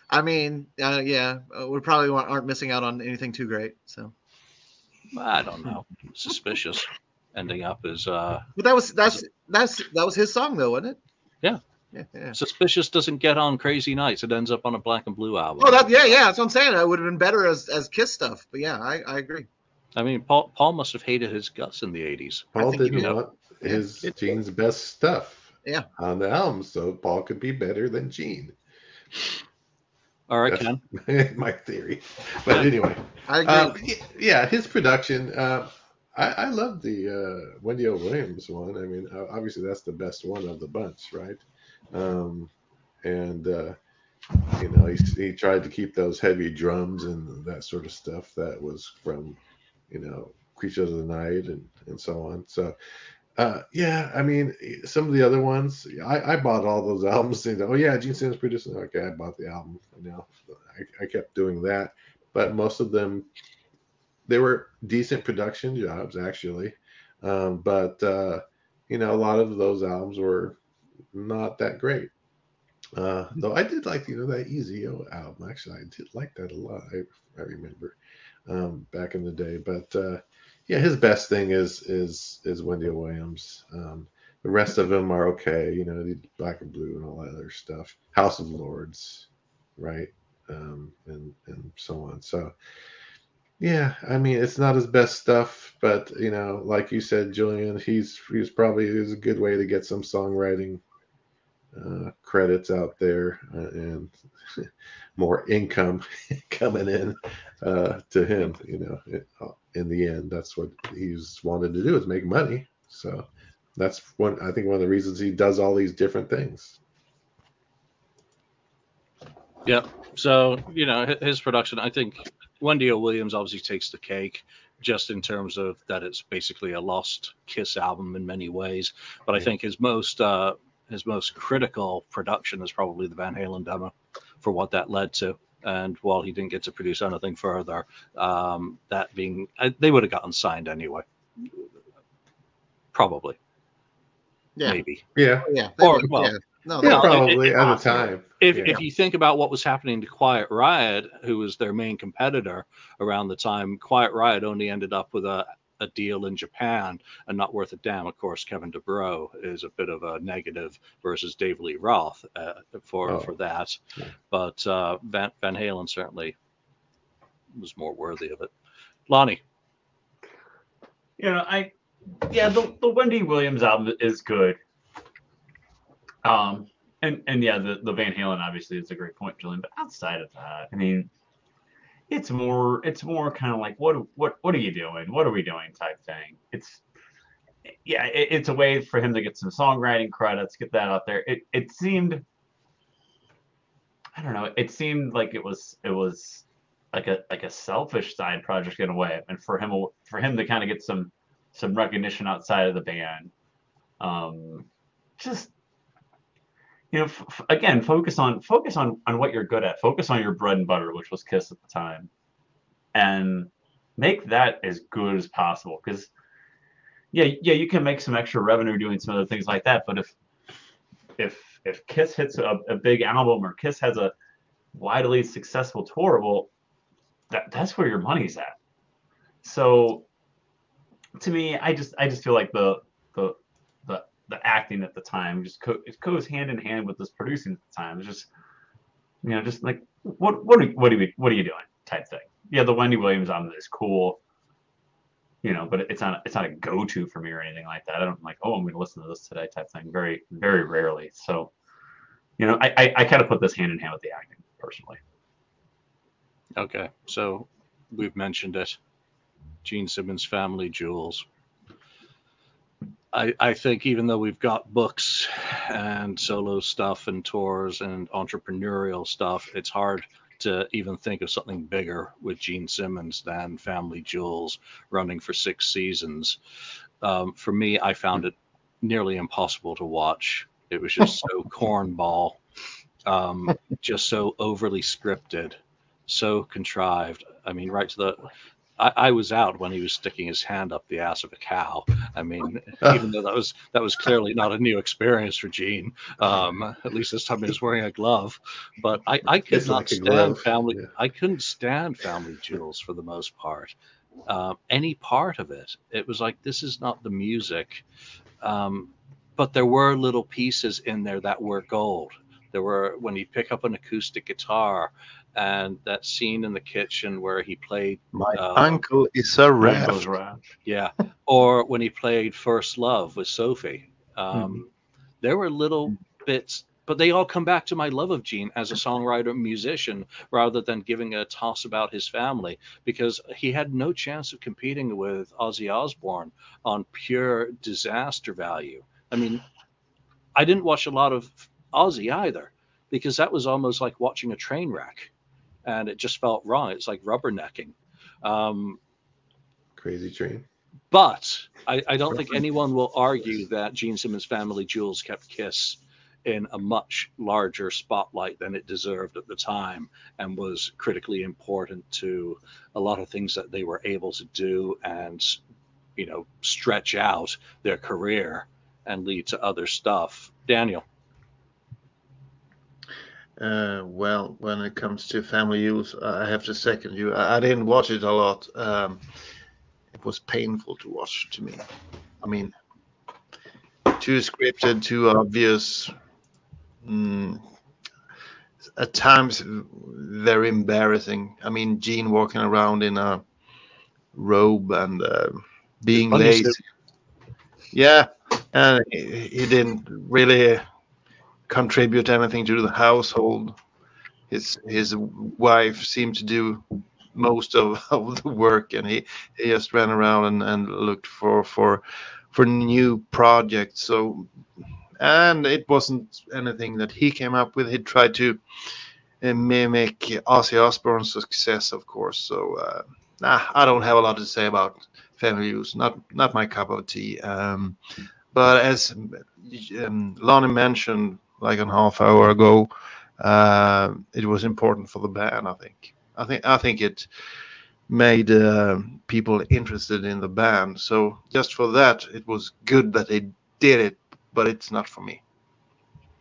I mean, uh, yeah, we probably aren't missing out on anything too great. So I don't know. Suspicious ending up is. Uh, but that was that's that's that was his song though, wasn't it? Yeah. Yeah, yeah. Suspicious doesn't get on Crazy Nights. It ends up on a Black and Blue album. Oh, that, yeah, yeah. That's what I'm saying. It would have been better as as Kiss stuff. But yeah, I, I agree. I mean, Paul Paul must have hated his guts in the eighties. Paul didn't you know, want his it, Gene's best stuff. Yeah. On the album, so Paul could be better than Gene. All right, Ken. My theory, but anyway, I agree. Um, yeah, his production. Uh, I, I love the uh, Wendy O. Williams one. I mean, obviously that's the best one of the bunch, right? Um, and uh, you know, he he tried to keep those heavy drums and that sort of stuff that was from, you know, Creatures of the Night and and so on. So. Uh, yeah, I mean, some of the other ones, I, I bought all those albums. And, oh, yeah, Gene Simmons producing. Okay, I bought the album. You know, I, I kept doing that. But most of them, they were decent production jobs, actually. Um, but, uh, you know, a lot of those albums were not that great. Uh, though I did like, you know, that E Z O album. Actually, I did like that a lot. I, I remember um, back in the day. But, uh, yeah, his best thing is is is Wendy O. Williams. Um, the rest of them are okay, you know, the Black and Blue and all that other stuff. House of Lords, right, um, and and so on. So, yeah, I mean, it's not his best stuff, but you know, like you said, Julian, he's he's probably is a good way to get some songwriting uh, credits out there uh, and more income coming in uh, to him, you know. It, in the end, that's what he's wanted to do, is make money. So that's one, I think, one of the reasons he does all these different things. Yeah. So, you know, his production, I think Wendy O. Williams obviously takes the cake just in terms of that it's basically a lost Kiss album in many ways. But I think his most uh, his most critical production is probably the Van Halen demo for what that led to. And while he didn't get to produce anything further, um, that being, I, they would have gotten signed anyway, probably. Yeah. Maybe. Yeah. Yeah. Or well, yeah. No, yeah, probably it, it, at it, a time. If yeah. if you think about what was happening to Quiet Riot, who was their main competitor around the time, Quiet Riot only ended up with a, a deal in Japan and not worth a damn. Of course, Kevin DeBrow is a bit of a negative versus Dave Lee Roth uh, for oh. for that. Yeah. But uh, Van, Van Halen certainly was more worthy of it. Lonnie. You know, I, yeah, the, the Wendy Williams album is good. Um, and, and yeah, the, the Van Halen obviously is a great point, Julian, but outside of that, I mean, It's more, it's more kind of like, what, what, what are you doing? What are we doing? Type thing. It's, yeah, it, it's a way for him to get some songwriting credits, get that out there. It, it seemed, I don't know, it seemed like it was, it was like a, like a selfish side project in a way, and for him, for him to kind of get some, some recognition outside of the band, um, just. You know, f- again, focus on focus on, on what you're good at. Focus on your bread and butter, which was Kiss at the time, and make that as good as possible. Because, yeah, yeah, you can make some extra revenue doing some other things like that. But if if if Kiss hits a, a big album, or Kiss has a widely successful tour, well, that that's where your money's at. So, to me, I just I just feel like the the the acting at the time just co- it goes hand in hand with this producing at the time. It's just, you know, just like, what, what, are, what are we, what are you doing type thing. Yeah. The Wendy Williams album is cool, you know, but it's not, it's not a go-to for me or anything like that. I don't like, oh, I'm going to listen to this today type thing. Very, very rarely. So, you know, I, I, I kind of put this hand in hand with the acting personally. Okay. So we've mentioned it. Gene Simmons, Family Jewels. I, I think even though we've got books and solo stuff and tours and entrepreneurial stuff, it's hard to even think of something bigger with Gene Simmons than Family Jewels running for six seasons. Um, for me, I found it nearly impossible to watch. It was just so cornball. um, just so overly scripted, so contrived. I mean, right to the I, I was out when he was sticking his hand up the ass of a cow. I mean, even though that was that was clearly not a new experience for Gene. Um, at least this time he was wearing a glove. But I, I could it's not like stand family. Yeah. I couldn't stand Family Jewels for the most part. Um, any part of it, it was like, this is not the music. Um, but there were little pieces in there that were gold. There were, when he'd pick up an acoustic guitar, and that scene in the kitchen where he played My uh, Uncle is a Rat. Yeah. Or when he played First Love with Sophie. Um, mm-hmm. There were little bits, but they all come back to my love of Gene as a songwriter and musician, rather than giving a toss about his family, because he had no chance of competing with Ozzy Osbourne on pure disaster value. I mean, I didn't watch a lot of Ozzy either, because that was almost like watching a train wreck. And it just felt wrong. It's like rubbernecking. Um, Crazy train. But I, I don't think anyone will argue that Gene Simmons' Family Jewels kept Kiss in a much larger spotlight than it deserved at the time, and was critically important to a lot of things that they were able to do, and, you know, stretch out their career and lead to other stuff. Daniel. Uh, well, when it comes to Family Jewels, I have to second you. I, I didn't watch it a lot. Um, it was painful to watch to me. I mean, too scripted, too obvious. Mm, at times, very embarrassing. I mean, Gene walking around in a robe and uh, being lazy. Yeah, and he, he didn't really contribute anything to the household. His his wife seemed to do most of, of the work, and he, he just ran around and, and looked for, for for new projects. So, and it wasn't anything that he came up with. He tried to uh, mimic Ozzy Osbourne's success, of course. So, uh, nah, I don't have a lot to say about Family Jewels. Not not my cup of tea. Um, but as um, Lonnie mentioned, like a half hour ago, uh, it was important for the band. I think. I think. I think it made uh, people interested in the band. So just for that, it was good that they did it. But it's not for me.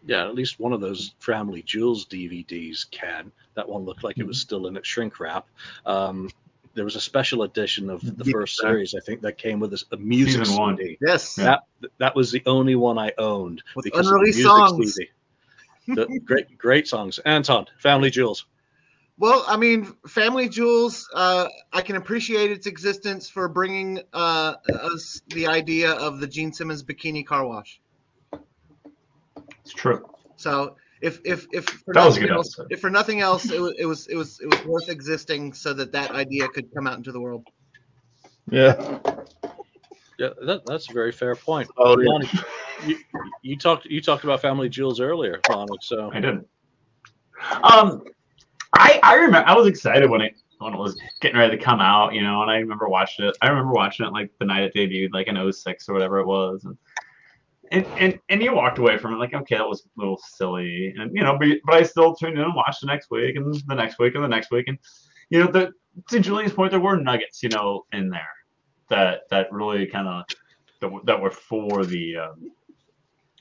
Yeah, at least one of those Family Jewels D V Ds can. That one looked like it was still in its shrink wrap. Um, there was a special edition of the first series, I think, that came with a, a music C D. Yes. That that was the only one I owned because of the music songs. C D. The great, great songs. Anton, Family Jewels. Well, I mean, Family Jewels, uh, I can appreciate its existence for bringing uh, us the idea of the Gene Simmons bikini car wash. It's true. So if if if for that nothing else, if for nothing else, it was it was it was it was worth existing so that that idea could come out into the world. Yeah. Yeah, that, that's a very fair point. Oh, Lonnie, yeah. you, you talked you talked about Family Jewels earlier, Lonnie. So I did. Um, I I remember I was excited when it when it was getting ready to come out, you know, and I remember watching it. I remember watching it like the night it debuted, like in oh six or whatever it was. And, And, and and you walked away from it like, okay, that was a little silly, and you know, but, but I still tuned in and watched the next week and the next week and the next week, and you know, the, to Julian's point, there were nuggets, you know, in there that that really kind of that, that were for the um,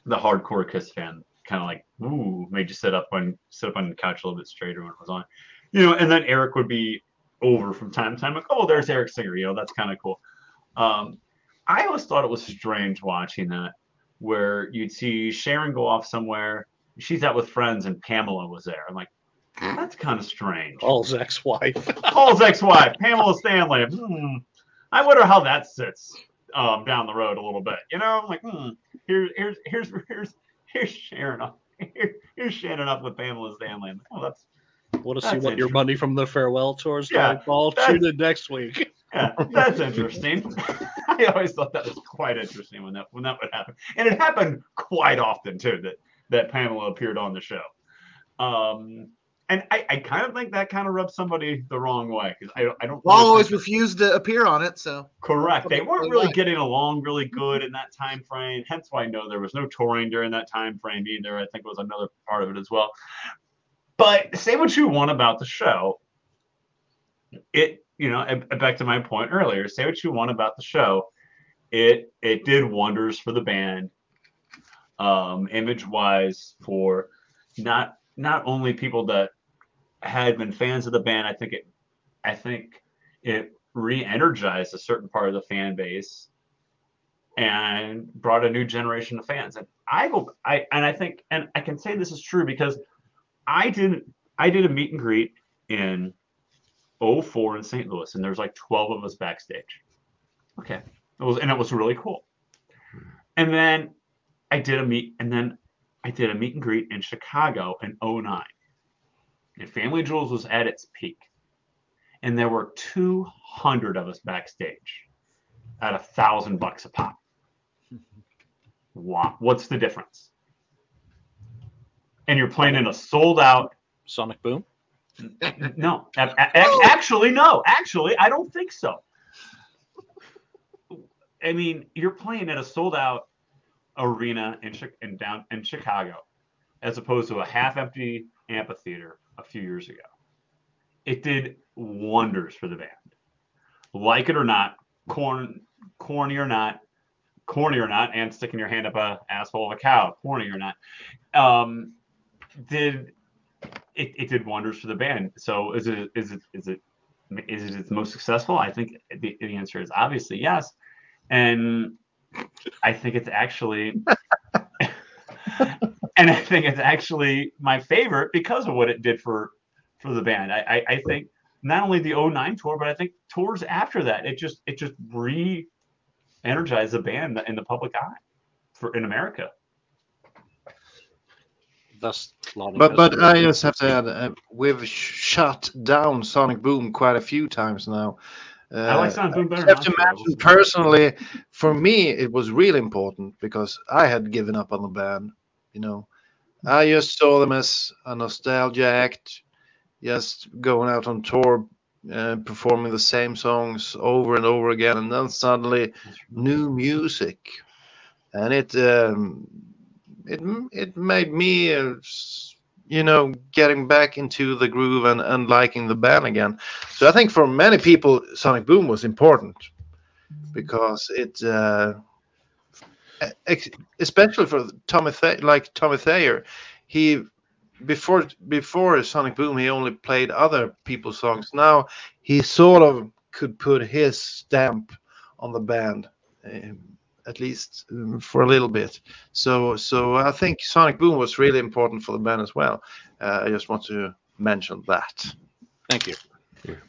the hardcore Kiss fan, kind of like, ooh, made you sit up on sit up on the couch a little bit straighter when it was on, you know, and then Eric would be over from time to time like, oh, there's Eric Singer, you know, that's kind of cool. Um, I always thought it was strange watching that, where you'd see Sharon go off somewhere, she's out with friends, and Pamela was there. I'm like, that's kind of strange. Paul's ex-wife. Paul's ex-wife, Pamela Stanley. Hmm. I wonder how that sits um, down the road a little bit. You know, I'm like, hmm, here's here's here's here's here's Sharon up, Here, here's Shannon up with Pamela Stanley. I'm like, oh, that's. Want to see what your money from the farewell tours? Yeah, Paul, tune in next week. Yeah, that's interesting. I always thought that was quite interesting when that when that would happen, and it happened quite often too. That that Pamela appeared on the show, um, And I, I kind of think that kind of rubs somebody the wrong way, because I, I don't. Well, really always refused to appear on it, so. Correct. They weren't really getting along really good in that time frame. Hence why I know there was no touring during that time frame either. I think was another part of it as well. But say what you want about the show. It, you know, back to my point earlier. Say what you want about the show. It it did wonders for the band, um, image wise, for not not only people that had been fans of the band. I think it, I think it re-energized a certain part of the fan base and brought a new generation of fans. And I go, I, and I think, and I can say this is true because I did, I did a meet and greet in oh four in Saint Louis, and there's like twelve of us backstage. Okay. It was, and it was really cool. And then I did a meet, and then I did a meet and greet in Chicago in oh nine. And Family Jewels was at its peak. And there were two hundred of us backstage at a thousand bucks a pop. Wow. What's the difference? And you're playing in a sold out Sonic Boom? No, a- a- actually, no, actually, I don't think so. I mean, you're playing at a sold out arena in in down in Chicago, as opposed to a half empty amphitheater a few years ago. It did wonders for the band. Like it or not, corn, corny or not, corny or not, and sticking your hand up a asshole of a cow, corny or not, um, did it, it did wonders for the band. So is it is it is it is it its most successful? I think the, the answer is obviously yes. And I think it's actually, and I think it's actually my favorite because of what it did for, for the band. I, I, I think not only the oh nine tour, but I think tours after that, it just, it just re-energized the band in the public eye for in America. That's but but I just have to add, uh, we've shut down Sonic Boom quite a few times now. Uh, I like Sonic Boom better. I have to mention personally, for me, it was really important because I had given up on the band. You know, I just saw them as a nostalgia act, just going out on tour, uh, performing the same songs over and over again, and then suddenly new music, and it um, it it made me. Uh, you know, getting back into the groove and, and liking the band again. So I think for many people, Sonic Boom was important because it, uh, especially for Tommy Thayer, like Tommy Thayer, he, before before Sonic Boom, he only played other people's songs. Now he sort of could put his stamp on the band, um, at least um, for a little bit. So so I think Sonic Boom was really important for the band as well. Uh, I just want to mention that. Thank you.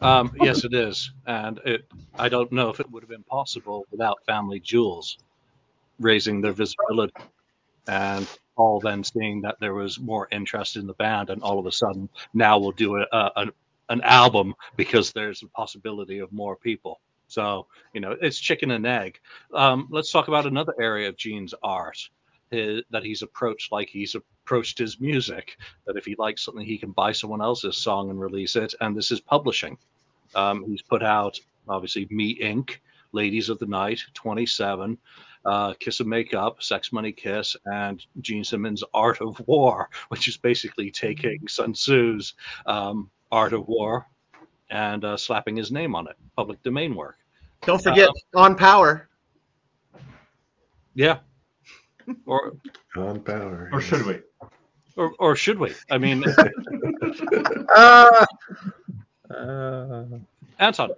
Um, yes, it is. And it, I don't know if it would have been possible without Family Jewels raising their visibility and all then seeing that there was more interest in the band, and all of a sudden now we'll do a, a, an, an album because there's a possibility of more people. So, you know, it's chicken and egg. Um, let's talk about another area of Gene's art his, that he's approached like he's approached his music, that if he likes something, he can buy someone else's song and release it. And this is publishing. Um, he's put out, obviously, Me Incorporated, Ladies of the Night, twenty-seven, uh, Kiss and Makeup, Sex Money Kiss, and Gene Simmons' Art of War, which is basically taking Sun Tzu's um, Art of War and uh, slapping his name on it, public domain work. Don't forget um, On Power. Yeah. Or On Power. Or yes. Should we? Or or should we? I mean, uh, uh, Anton.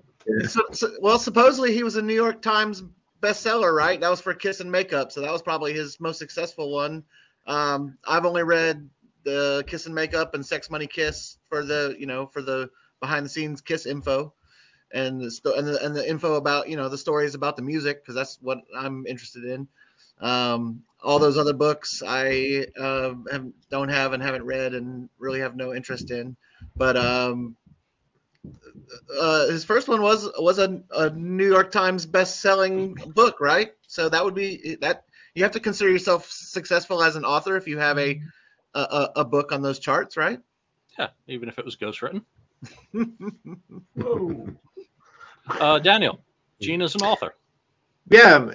So, so, well, supposedly he was a New York Times bestseller, right? That was for Kiss and Makeup, so that was probably his most successful one. Um, I've only read the Kiss and Makeup and Sex Money Kiss for the, you know, for the behind the scenes Kiss info, and the, sto- and the and the info about, you know, the stories about the music, because that's what I'm interested in. Um, all those other books I uh, have, don't have and haven't read and really have no interest in. But um, uh, his first one was was a, a New York Times best-selling book, right? So that would be that. You have to consider yourself successful as an author if you have a a, a book on those charts, right? Yeah, even if it was ghostwritten. Whoa. Uh, Daniel, Gene is an author. Yeah,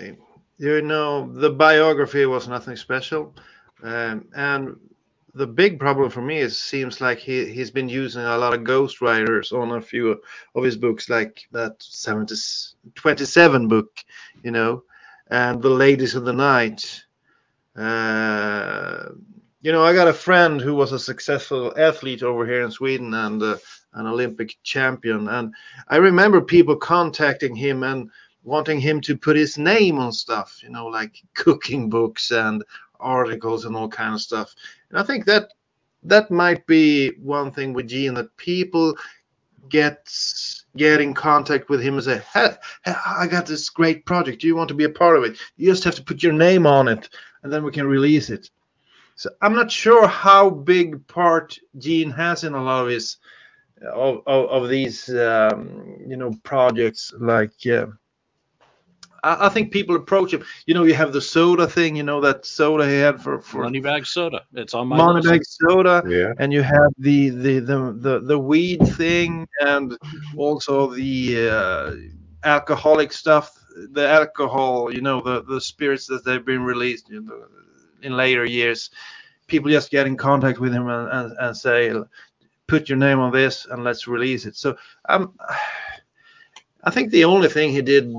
you know, the biography was nothing special. Um, and the big problem for me is it seems like he, he's been using a lot of ghostwriters on a few of his books, like that twenty-seven book, you know, and The Ladies of the Night. Uh, you know, I got a friend who was a successful athlete over here in Sweden and uh, an Olympic champion. And I remember people contacting him and wanting him to put his name on stuff, you know, like cooking books and articles and all kind of stuff. And I think that that might be one thing with Gene, that people get get in contact with him and say, hey, hey, I got this great project, do you want to be a part of it? You just have to put your name on it and then we can release it. So I'm not sure how big part Gene has in a lot of his of of, of these um, you know, projects. Like yeah, I think people approach him. You know, you have the soda thing, you know, that soda he had for, for Moneybag soda. It's on my Moneybag soda. Yeah. And you have the, the, the, the, the weed thing and also the uh, alcoholic stuff, the alcohol, you know, the, the spirits that they've been released in, the, in later years. People just get in contact with him and, and, and say, put your name on this and let's release it. So um, I think the only thing he did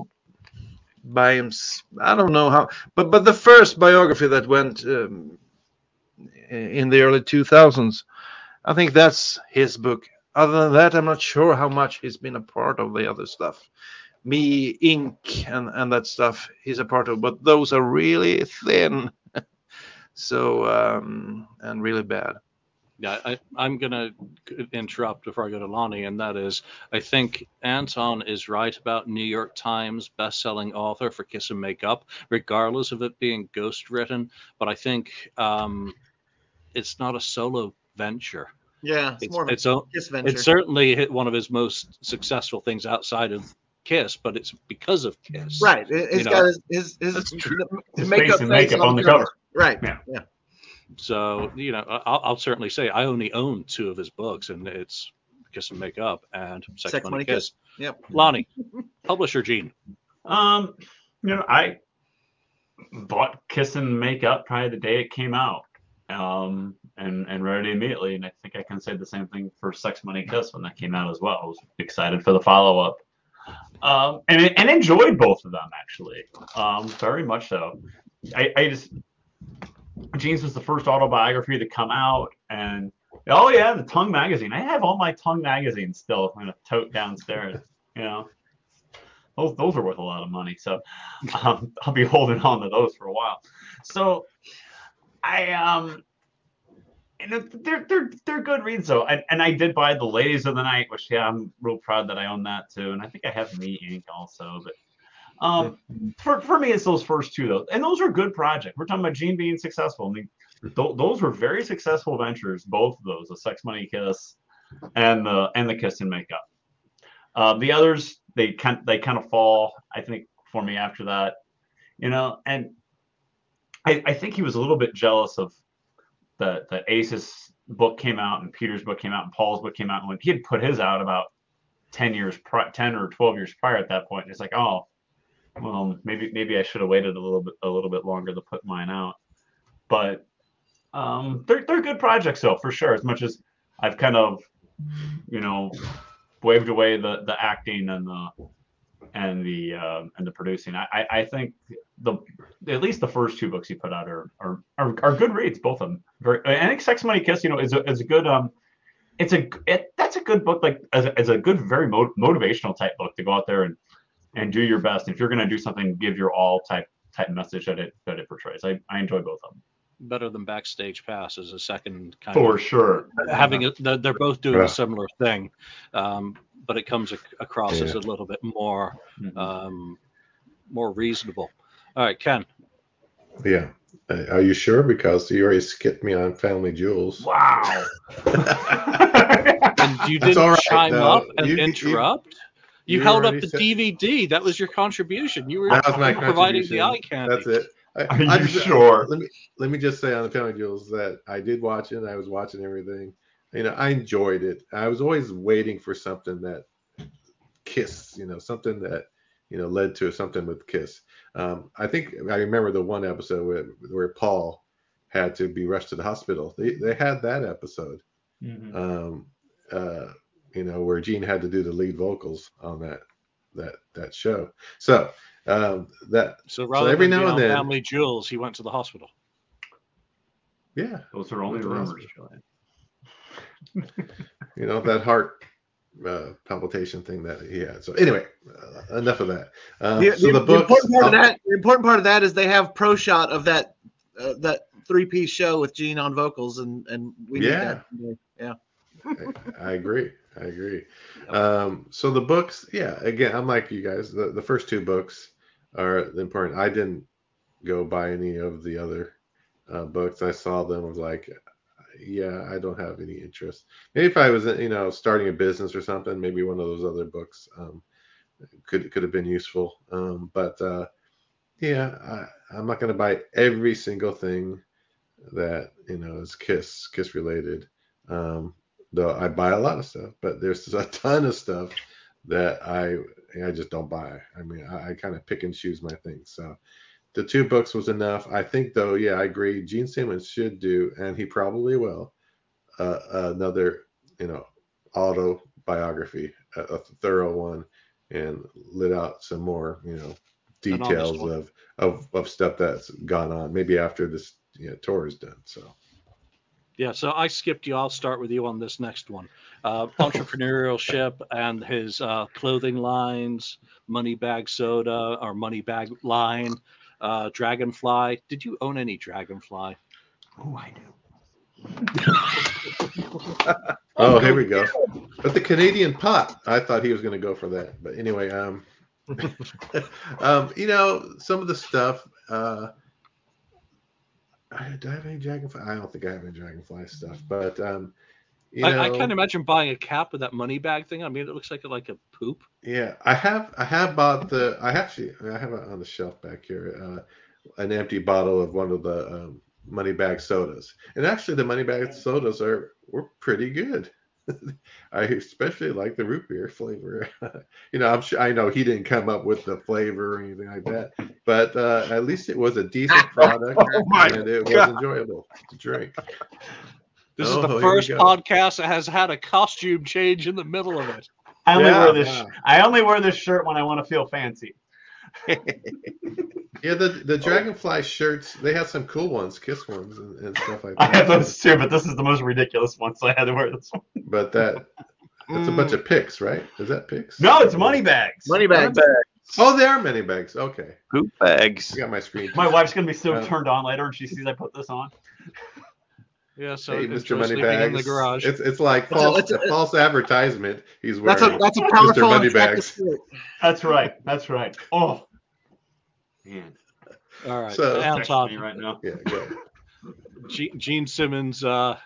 by him, I don't know how, but but the first biography that went um, in the early two thousands, I think that's his book. Other than that, I'm not sure how much he's been a part of the other stuff. Me Incorporated and and that stuff he's a part of, but those are really thin, so um, and really bad. Yeah, I, I'm going to interrupt before I go to Lonnie, and that is, I think Anton is right about New York Times best-selling author for Kiss and Makeup, regardless of it being ghostwritten, but I think um, it's not a solo venture. Yeah, it's, it's more of a it's own, Kiss venture. It's certainly one of his most successful things outside of Kiss, but it's because of Kiss. Right, it's you got know, his, his, his, his makeup, and makeup on, on the cover. cover. Right, yeah. yeah. So, you know, I'll, I'll certainly say I only own two of his books, and it's Kiss and Makeup and Sex, Sex Money Kiss. Kiss. Yep. Lonnie, publisher Gene. Um, you know, I bought Kiss and Makeup probably the day it came out, um, and and read it immediately. And I think I can say the same thing for Sex Money Kiss when that came out as well. I was excited for the follow up, um, and and enjoyed both of them actually, um, very much so. I, I just. Gene's was the first autobiography to come out, and oh yeah, the Tongue magazine. I have all my Tongue magazines still in a tote downstairs. You know, those those are worth a lot of money, so um, I'll be holding on to those for a while. So I um, and they're they're they're good reads though, and and I did buy The Ladies of the Night, which yeah, I'm real proud that I own that too, and I think I have Me Incorporated also, but. Um, for, for me, it's those first two, though. And those are good projects. We're talking about Gene being successful. I mean, th- those were very successful ventures, both of those, the Sex Money Kiss and the and the Kiss and Makeup. Uh, the others, they kind, they kind of fall, I think, for me after that. You know, and I, I think he was a little bit jealous of the, the Ace's book came out and Peter's book came out and Paul's book came out. And when he had put his out about ten years, pri- ten or twelve years prior at that point. And it's like, oh. Well, maybe maybe I should have waited a little bit a little bit longer to put mine out, but um, they're they're good projects though for sure. As much as I've kind of, you know, waved away the, the acting and the and the uh, and the producing, I, I think the at least the first two books he put out are are are, are good reads, both of them. Very, I think Sex Money Kiss, you know, is a is a good um, it's a it, that's a good book, like as a, as a good very mo- motivational type book to go out there and. And do your best. If you're going to do something, give your all type type message that it that it portrays. I, I enjoy both of them. Better than Backstage Pass is a second kind for of. For sure. Having yeah. it, they're both doing yeah. a similar thing, um, but it comes ac- across yeah. as a little bit more mm-hmm. um, more reasonable. All right, Ken. Yeah. Are you sure? Because you already skipped me on Family Jewels. Wow. And you didn't right, chime though. up and you, interrupt. You, you, You, you held up the said, D V D. That was your contribution. You were providing the eye candy. That's it. I, Are you I, sure? I, let me let me just say on the Family Jewels that I did watch it. I was watching everything. you know, I enjoyed it. I was always waiting for something that Kiss, you know, something that, you know, led to something with Kiss. Um, I think I remember the one episode where, where Paul had to be rushed to the hospital. They they had that episode, mm-hmm. um, uh, you know, where Gene had to do the lead vocals on that that that show. So um, that so, rather so every than now and then, Family Jewels, he went to the hospital. Yeah, those are only rumors. You know, that heart uh, palpitation thing that he had. So anyway, uh, enough of that. Um, the, so the, the books, important part of that, the important part of that is they have pro shot of that uh, that. three-piece show with Gene on vocals, and and we yeah need that. yeah I, I agree I agree um so the books, yeah again I'm like you guys, the, the first two books are important. I didn't go buy any of the other uh, books. I saw them, I was like, yeah I don't have any interest. Maybe if I was, you know, starting a business or something, maybe one of those other books um could could have been useful, um but uh yeah I, I'm not going to buy every single thing that, you know, is Kiss Kiss related. Um, though I buy a lot of stuff, but there's a ton of stuff that I I just don't buy. I mean, I, I kind of pick and choose my things. So the two books was enough. I think though, yeah, I agree. Gene Simmons should do, and he probably will, uh, another, you know, autobiography, a, a thorough one, and lit out some more, you know, details of, of of stuff that's gone on. Maybe after this, you know, tour is done. So yeah, so I skipped you. I'll start with you on this next one. Uh, entrepreneurship and his uh, clothing lines, Moneybag Soda or Moneybag line, uh, Dragonfly. Did you own any Dragonfly? Oh, I do. Oh, here we go. But the Canadian pot. I thought he was going to go for that, but anyway, um, um, you know, some of the stuff. Uh, I, do I have any Dragonfly? I don't think I have any Dragonfly stuff, but um, you I, know, I can't imagine buying a cap with that money bag thing. I mean, it looks like a, like a poop. Yeah, I have. I have bought the. I actually. I have it on the shelf back here. Uh, an empty bottle of one of the um, money bag sodas, and actually the money bag sodas are were pretty good. I especially like the root beer flavor. You know, I'm sure, I know he didn't come up with the flavor or anything like that, but uh, at least it was a decent product. Oh my and it God. was enjoyable to drink. This oh, is the first podcast that has had a costume change in the middle of it. I only yeah, wear this. Yeah. I only wear this shirt when I want to feel fancy. Yeah, the the Dragonfly shirts, they have some cool ones, Kiss ones and, and stuff like that. I have those too, but this is the most ridiculous one, so I had to wear this one. But that that's a bunch of picks, right? Is that picks? No, it's money bags. Money bags. Oh, they are money bags. Okay. Poop bags. I got my screen. My wife's gonna be so um, turned on later when she sees I put this on. Yeah, so hey, Mister Moneybags in the garage. It's it's like false it's a, it's a, false advertisement. He's wearing. That's a that's a powerful Mister Moneybags. That's right. That's right. Oh, man. All right. So on top me right now. Yeah. Go ahead. Gene, Gene Simmons, uh,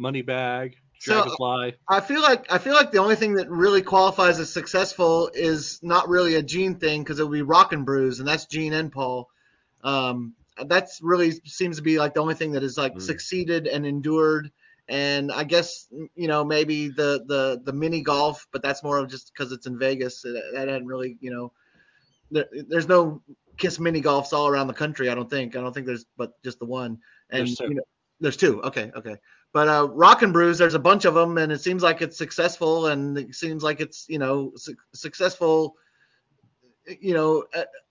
Moneybag, Dragonfly. So I feel like I feel like the only thing that really qualifies as successful is not really a Gene thing, because it would be Rockin' Brews, and that's Gene and Paul. Um, That's really seems to be like the only thing that is like mm. succeeded and endured. And I guess, you know, maybe the, the, the mini golf, but that's more of just because it's in Vegas. That, that hadn't really, you know, there, there's no Kiss mini golfs all around the country. I don't think, I don't think there's, but just the one. And there's two. You know, there's two. Okay. Okay. But uh, Rockin' Brews, there's a bunch of them, and it seems like it's successful, and it seems like it's, you know, su- successful, you know,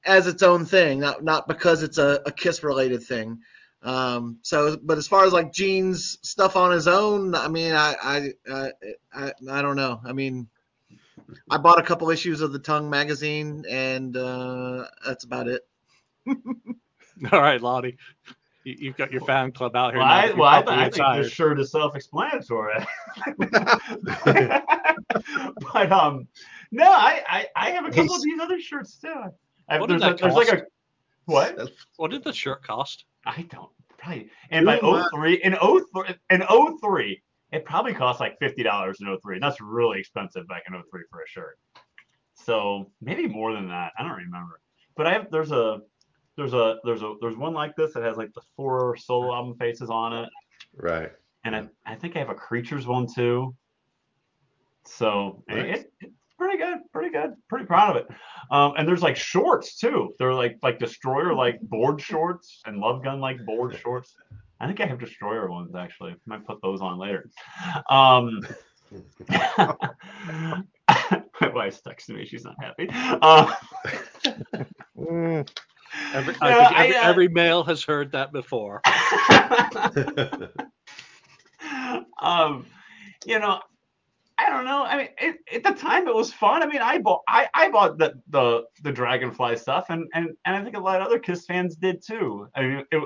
as its own thing, not not because it's a, a Kiss related thing. Um, so, but as far as like Gene's stuff on his own, I mean, I I I, I, I don't know. I mean, I bought a couple issues of The Tongue magazine, and uh, that's about it. All right, Lottie, you, you've got your fan club out here. Well, I, well, I, th- I think this shirt is self-explanatory. But um. No, I, I, I have a couple of these other shirts too. I, what there's, did that a, there's cost? like a what? What did the shirt cost? I don't probably. And by oh three in oh three in oh three, it probably cost like fifty dollars in oh three. That's really expensive back in oh three for a shirt. So maybe more than that. I don't remember. But I have there's a there's a there's a there's one like this that has like the four solo album faces on it. Right. And I, I think I have a Creatures one too. So nice. it, it's pretty good, pretty good, pretty proud of it. Um, and there's like shorts too. They're like like Destroyer like board shorts and Love Gun like board shorts. I think I have Destroyer ones actually. I might put those on later. Um, my wife's texting me. She's not happy. Uh, every, I yeah, think every, I, uh, every male has heard that before. um, you know, I don't know. I mean, it, at the time it was fun. I mean, I bought I, I bought the, the the Dragonfly stuff, and and and I think a lot of other Kiss fans did too. I mean, it,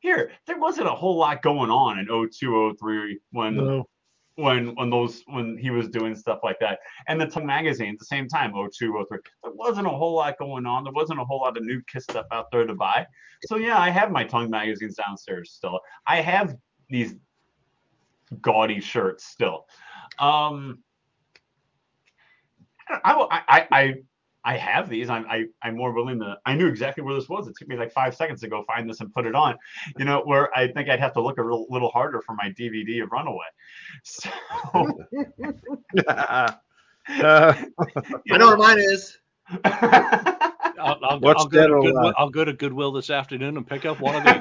here there wasn't a whole lot going on in oh two, oh three when. No. When when those when he was doing stuff like that, and the Tongue magazine at the same time, oh two, oh three, there wasn't a whole lot going on. There wasn't a whole lot of new Kiss stuff out there to buy. So yeah, I have my Tongue magazines downstairs still. I have these gaudy shirts still. Um, I I I I have these. I'm I I'm more willing to. I knew exactly where this was. It took me like five seconds to go find this and put it on. You know, where I think I'd have to look a real, little harder for my D V D of Runaway. So, uh, I know where mine is. I'll, I'll, I'll, go to Goodwill, I'll go to Goodwill this afternoon and pick up one of these.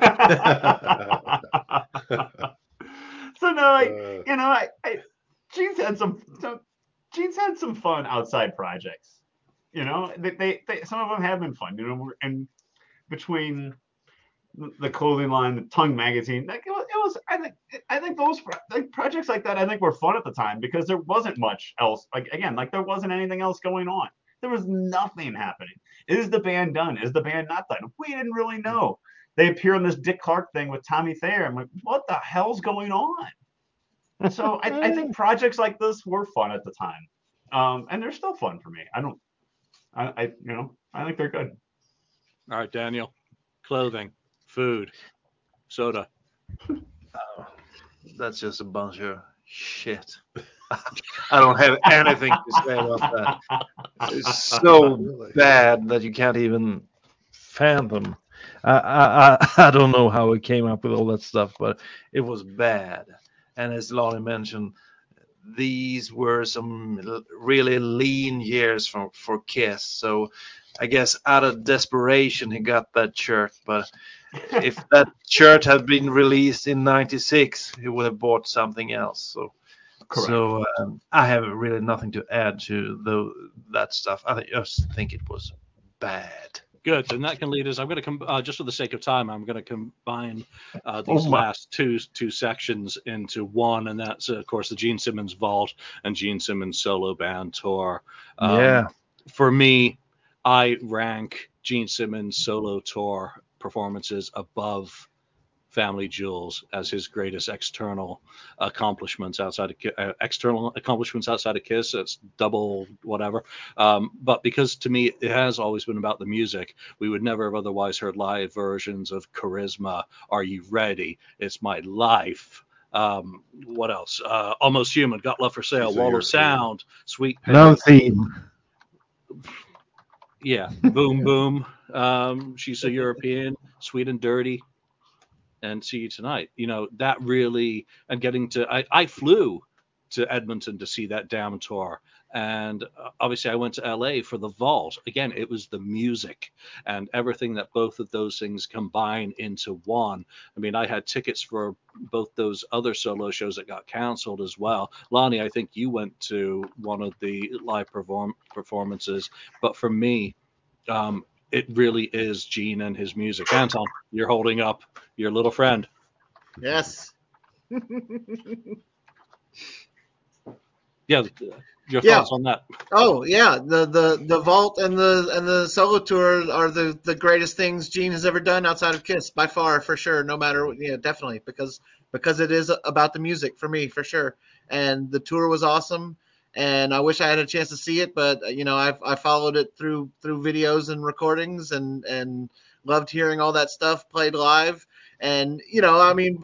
So no, I, uh, you know, I, I Gene's had some, some Gene's had some fun outside projects. You know, they, they, they some of them have been fun, you know, and between the clothing line, the Tongue magazine, like it was, it was I think I think those like projects like that I think were fun at the time because there wasn't much else. Like again, like there wasn't anything else going on. There was nothing happening. Is the band done? Is the band not done? We didn't really know. They appear on this Dick Clark thing with Tommy Thayer. I'm like, what the hell's going on? So I, I think projects like this were fun at the time, um, and they're still fun for me. I don't. I, I, you know, I think they're good. All right, Daniel. Clothing, food, soda. Oh, that's just a bunch of shit. I don't have anything to say about that. It's so really bad that you can't even fathom. I, I, I don't know how it came up with all that stuff, but it was bad. And as Lonnie mentioned, these were some really lean years for, for Kiss. So I guess out of desperation, he got that shirt. But if that shirt had been released in ninety-six, he would have bought something else. So Correct. so um, I have really nothing to add to the, that stuff. I, th- I just think it was bad. Good. And that can lead us. I'm going to come uh, just for the sake of time. I'm going to combine uh, these oh last two two sections into one, and that's uh, of course the Gene Simmons Vault and Gene Simmons solo band tour. Um, yeah. For me, I rank Gene Simmons solo tour performances above Family Jewels as his greatest external accomplishments outside of uh, external accomplishments outside of Kiss. That's double whatever. Um, but because to me it has always been about the music, we would never have otherwise heard live versions of Charisma, Are You Ready, It's My Life. Um, what else? Uh, Almost Human, Got Love for Sale, Wall of Sound, Sweet Pain. No Theme. Yeah, Boom Boom. Um, She's a European, Sweet and Dirty. And See You Tonight, you know, that really, and getting to, I, I flew to Edmonton to see that damn tour. And obviously I went to L A for the Vault. Again, it was the music and everything that both of those things combine into one. I mean, I had tickets for both those other solo shows that got canceled as well. Lonnie, I think you went to one of the live perform- performances, but for me, um, it really is Gene and his music. Anton, you're holding up your little friend. Yes. yeah. Your yeah. thoughts on that? Oh yeah, the the the Vault and the and the solo tour are the, the greatest things Gene has ever done outside of Kiss by far, for sure. No matter, yeah, definitely because because it is about the music for me, for sure. And the tour was awesome. And I wish I had a chance to see it, but you know, I've I followed it through through videos and recordings, and and loved hearing all that stuff played live. And you know, I mean,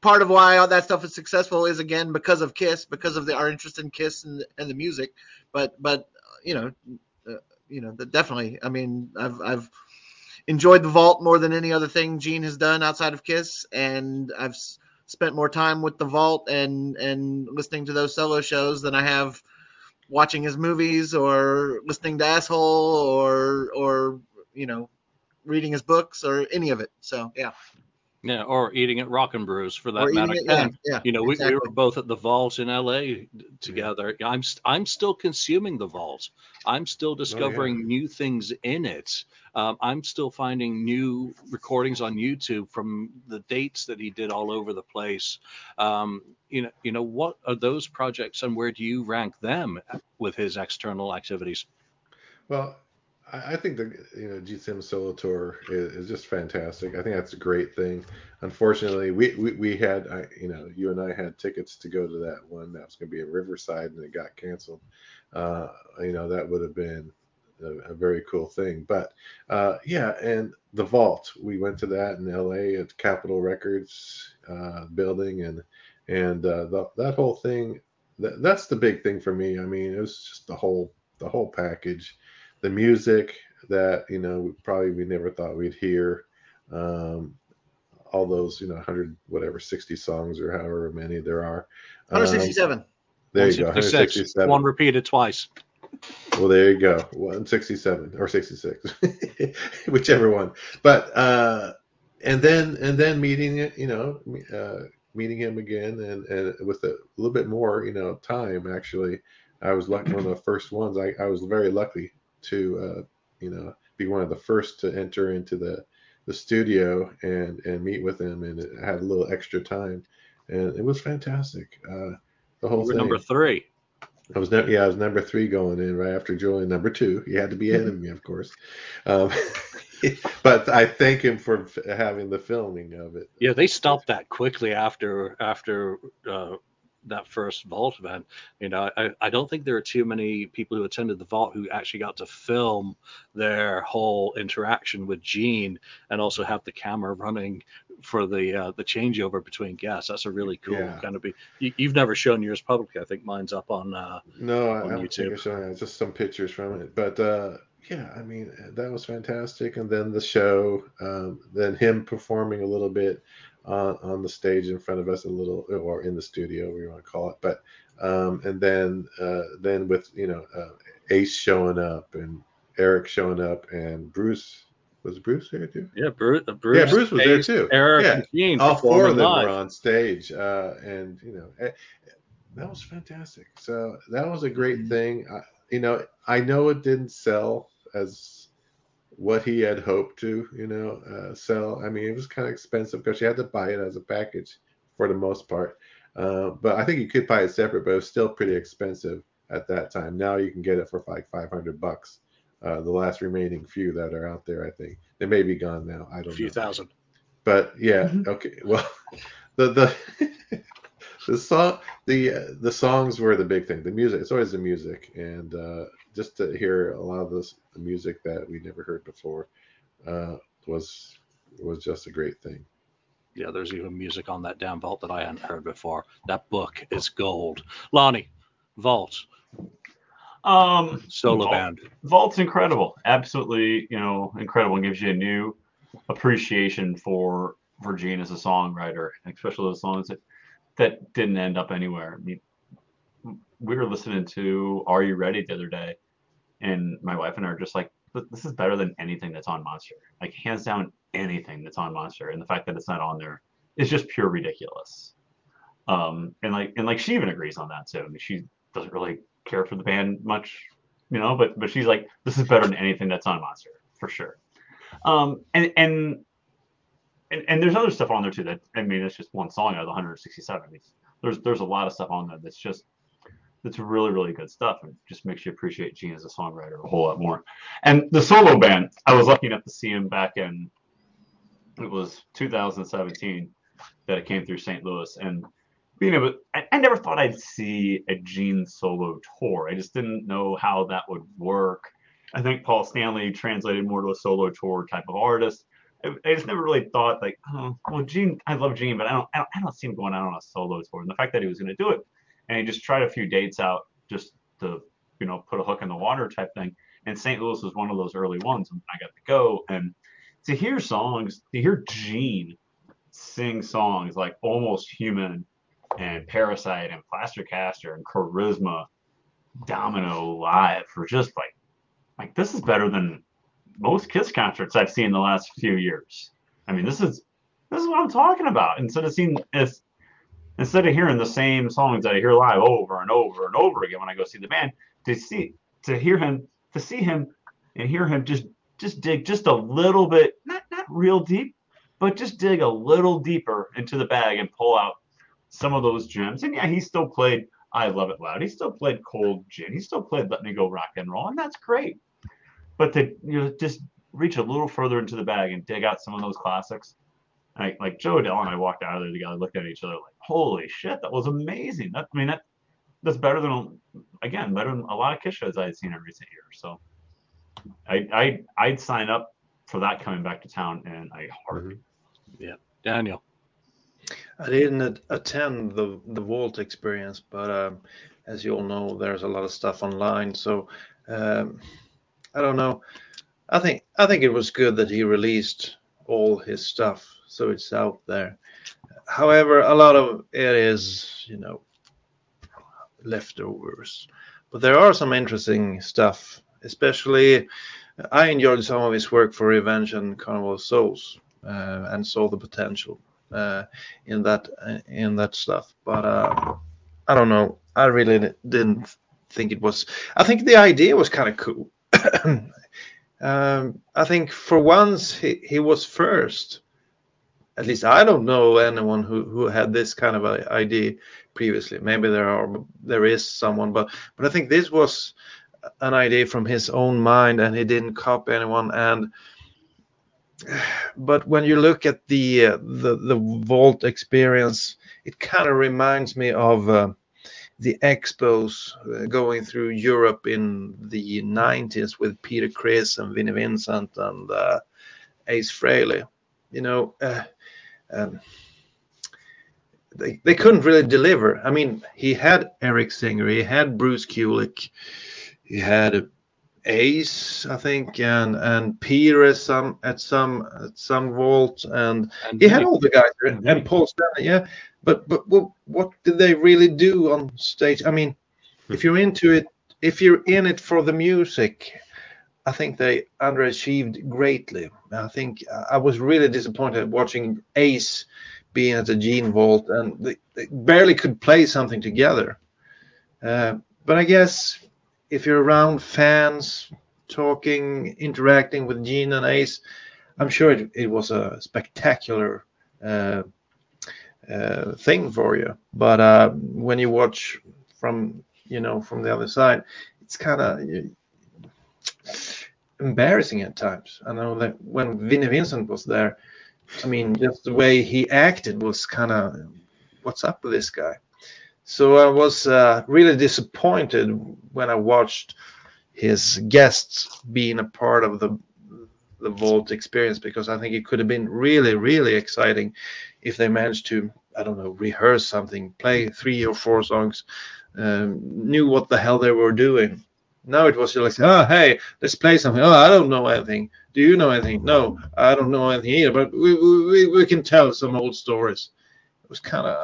part of why all that stuff is successful is again because of Kiss, because of the, our interest in Kiss and and the music. But but you know, uh, you know, the, definitely. I mean, I've I've enjoyed the Vault more than any other thing Gene has done outside of Kiss, and I've spent more time with The Vault and and listening to those solo shows than I have watching his movies or listening to Asshole or or you know reading his books or any of it. So yeah. Yeah, or eating at Rockin' Brews for that matter. It, yeah, yeah, you know, exactly. we, we were both at the Vault in L A together. I'm I'm still consuming the Vault. I'm still discovering oh, yeah. new things in it. Um, I'm still finding new recordings on YouTube from the dates that he did all over the place. Um, you know, you know, what are those projects and where do you rank them with his external activities? Well, I think the you know Gene Simmons solo tour is, is just fantastic. I think that's a great thing. Unfortunately, we we, we had I, you know you and I had tickets to go to that one that was going to be at Riverside and it got canceled. Uh, you know that would have been a, a very cool thing. But uh, yeah, and the Vault, we went to that in L A at Capitol Records uh, building, and and uh, the, that whole thing. Th- that's the big thing for me. I mean, it was just the whole the whole package. The music that, you know, probably we never thought we'd hear, um, all those, you know, one hundred, whatever, sixty songs or however many there are. Um, one sixty-seven. There you go, one sixty-seven. One repeated twice. Well, there you go, one sixty-seven or sixty-six, whichever one. But, uh, and then, and then meeting, you know, uh, meeting him again and, and with a little bit more, you know, time, actually. I was lucky, one of the first ones, I, I was very lucky to uh, you know, be one of the first to enter into the, the studio and, and meet with him, and I had a little extra time, and it was fantastic. Uh, the whole you were thing. Number three. I was no, yeah, I was number three going in right after Julian, number two. He had to be ahead of me, of course. Um, but I thank him for f- having the filming of it. Yeah, they stopped that quickly after after. Uh, that first Vault event. You know, I, I don't think there are too many people who attended the Vault who actually got to film their whole interaction with Gene and also have the camera running for the uh, the changeover between guests. That's a really cool yeah. kind of be. You, you've never shown yours publicly. I think mine's up on uh, no, on I don't YouTube. Think showing it. Just some pictures from it. But uh, yeah, I mean, that was fantastic. And then the show, um, then him performing a little bit Uh, on the stage in front of us a little, or in the studio, whatever you want to call it. But um, and then uh, then with you know uh, Ace showing up and Eric showing up and Bruce was Bruce there too. Yeah, Bruce. Bruce yeah, Bruce was Ace, there too. Eric, yeah, and Gene, all four of them live. Were on stage, uh, and you know that was fantastic. So that was a great mm-hmm. thing. I, you know, I know it didn't sell as what he had hoped to, you know, uh, sell. I mean, it was kind of expensive because you had to buy it as a package for the most part. Uh, but I think you could buy it separate, but it was still pretty expensive at that time. Now you can get it for like five hundred bucks. Uh, the last remaining few that are out there, I think they may be gone now. I don't know. A few thousand. But yeah, mm-hmm. okay. Well, the the the song the uh, the songs were the big thing. The music, it's always the music, and uh, just to hear a lot of this the music that we never heard before uh, was was just a great thing. Yeah, there's even music on that damn Vault that I hadn't heard before. That book is gold. Lonnie, Vault, um, solo Vault, band. Vault's incredible, absolutely, you know, incredible. It gives you a new appreciation for for Gene as a songwriter, especially those songs that that didn't end up anywhere. I mean, we were listening to "Are You Ready" the other day, and my wife and I are just like, this is better than anything that's on Monster. Like, hands down, anything that's on Monster. And the fact that it's not on there is just pure ridiculous. Um, and like, and like, she even agrees on that too. I mean, she doesn't really care for the band much, you know, but, but she's like, this is better than anything that's on Monster for sure. Um, and, and, and, and there's other stuff on there too that, I mean, it's just one song out of the one hundred sixty-seven. It's, there's, there's a lot of stuff on there that's just, that's really, really good stuff, and just makes you appreciate Gene as a songwriter a whole lot more. And the solo band, I was lucky enough to see him back in, it was two thousand seventeen that it came through Saint Louis. And being able, I, I never thought I'd see a Gene solo tour. I just didn't know how that would work. I think Paul Stanley translated more to a solo tour type of artist. I, I just never really thought like, oh, well, Gene, I love Gene, but I don't, I don't, I don't see him going out on a solo tour. And the fact that he was going to do it. And he just tried a few dates out just to, you know, put a hook in the water type thing. And Saint Louis was one of those early ones. And I got to go. And to hear songs, to hear Gene sing songs like Almost Human and Parasite and Plaster Caster and Charisma, Domino Live, for just like, like this is better than most Kiss concerts I've seen in the last few years. I mean, this is this is what I'm talking about. Instead of seeing this, instead of hearing the same songs that I hear live over and over and over again when I go see the band, to see to hear him to see him and hear him just just dig just a little bit, not not real deep, but just dig a little deeper into the bag and pull out some of those gems. And yeah, he still played I Love It Loud. He still played Cold Gin. He still played Let Me Go Rock and Roll, and that's great. But to, you know, just reach a little further into the bag and dig out some of those classics. Like, like Joe Adele and I walked out of there together, looked at each other like, holy shit, that was amazing. That, I mean, that that's better than, again, better than a lot of Kiss shows I'd seen in recent years. So I, I, I'd sign up for that coming back to town in a heartbeat. Yeah. Daniel. I didn't attend the, the Vault experience, but um, as you all know, there's a lot of stuff online. So um, I don't know. I think I think it was good that he released all his stuff, so it's out there. However, a lot of it is, you know, leftovers. But there are some interesting stuff. Especially, I enjoyed some of his work for Revenge and Carnival of Souls, uh, and saw the potential uh, in that in that stuff. But uh, I don't know. I really didn't think it was. I think the idea was kind of cool. Um, I think for once he, he was first. At least I don't know anyone who, who had this kind of a idea previously. Maybe there are there is someone, but but I think this was an idea from his own mind, and he didn't copy anyone. And but when you look at the uh, the the Vault experience, it kind of reminds me of Uh, the expos going through Europe in the nineties with Peter Criss and Vinnie Vincent and uh, Ace Frehley. You know, uh, um, they they couldn't really deliver. I mean, he had Eric Singer, he had Bruce Kulick, he had Ace, I think, and and Peter at some at some at some Vault, and, and he had all the guys and, and Paul Stanley, yeah. But but well, what did they really do on stage? I mean, if you're into it, if you're in it for the music, I think they underachieved greatly. I think I was really disappointed watching Ace being at the Gene Vault, and they, they barely could play something together. Uh, but I guess if you're around fans, talking, interacting with Gene and Ace, I'm sure it, it was a spectacular Uh, Uh, thing for you, but uh, when you watch from you know from the other side, it's kind of embarrassing at times. I know that when Vinnie Vincent was there, I mean, just the way he acted was kind of, what's up with this guy? So I was uh, really disappointed when I watched his guests being a part of the the Vault experience, because I think it could have been really, really exciting if they managed to, I don't know, rehearse something, play three or four songs, um, knew what the hell they were doing. Now it was like, oh, hey, let's play something. Oh, I don't know anything. Do you know anything? No, I don't know anything either, but we we, we can tell some old stories. It was kind of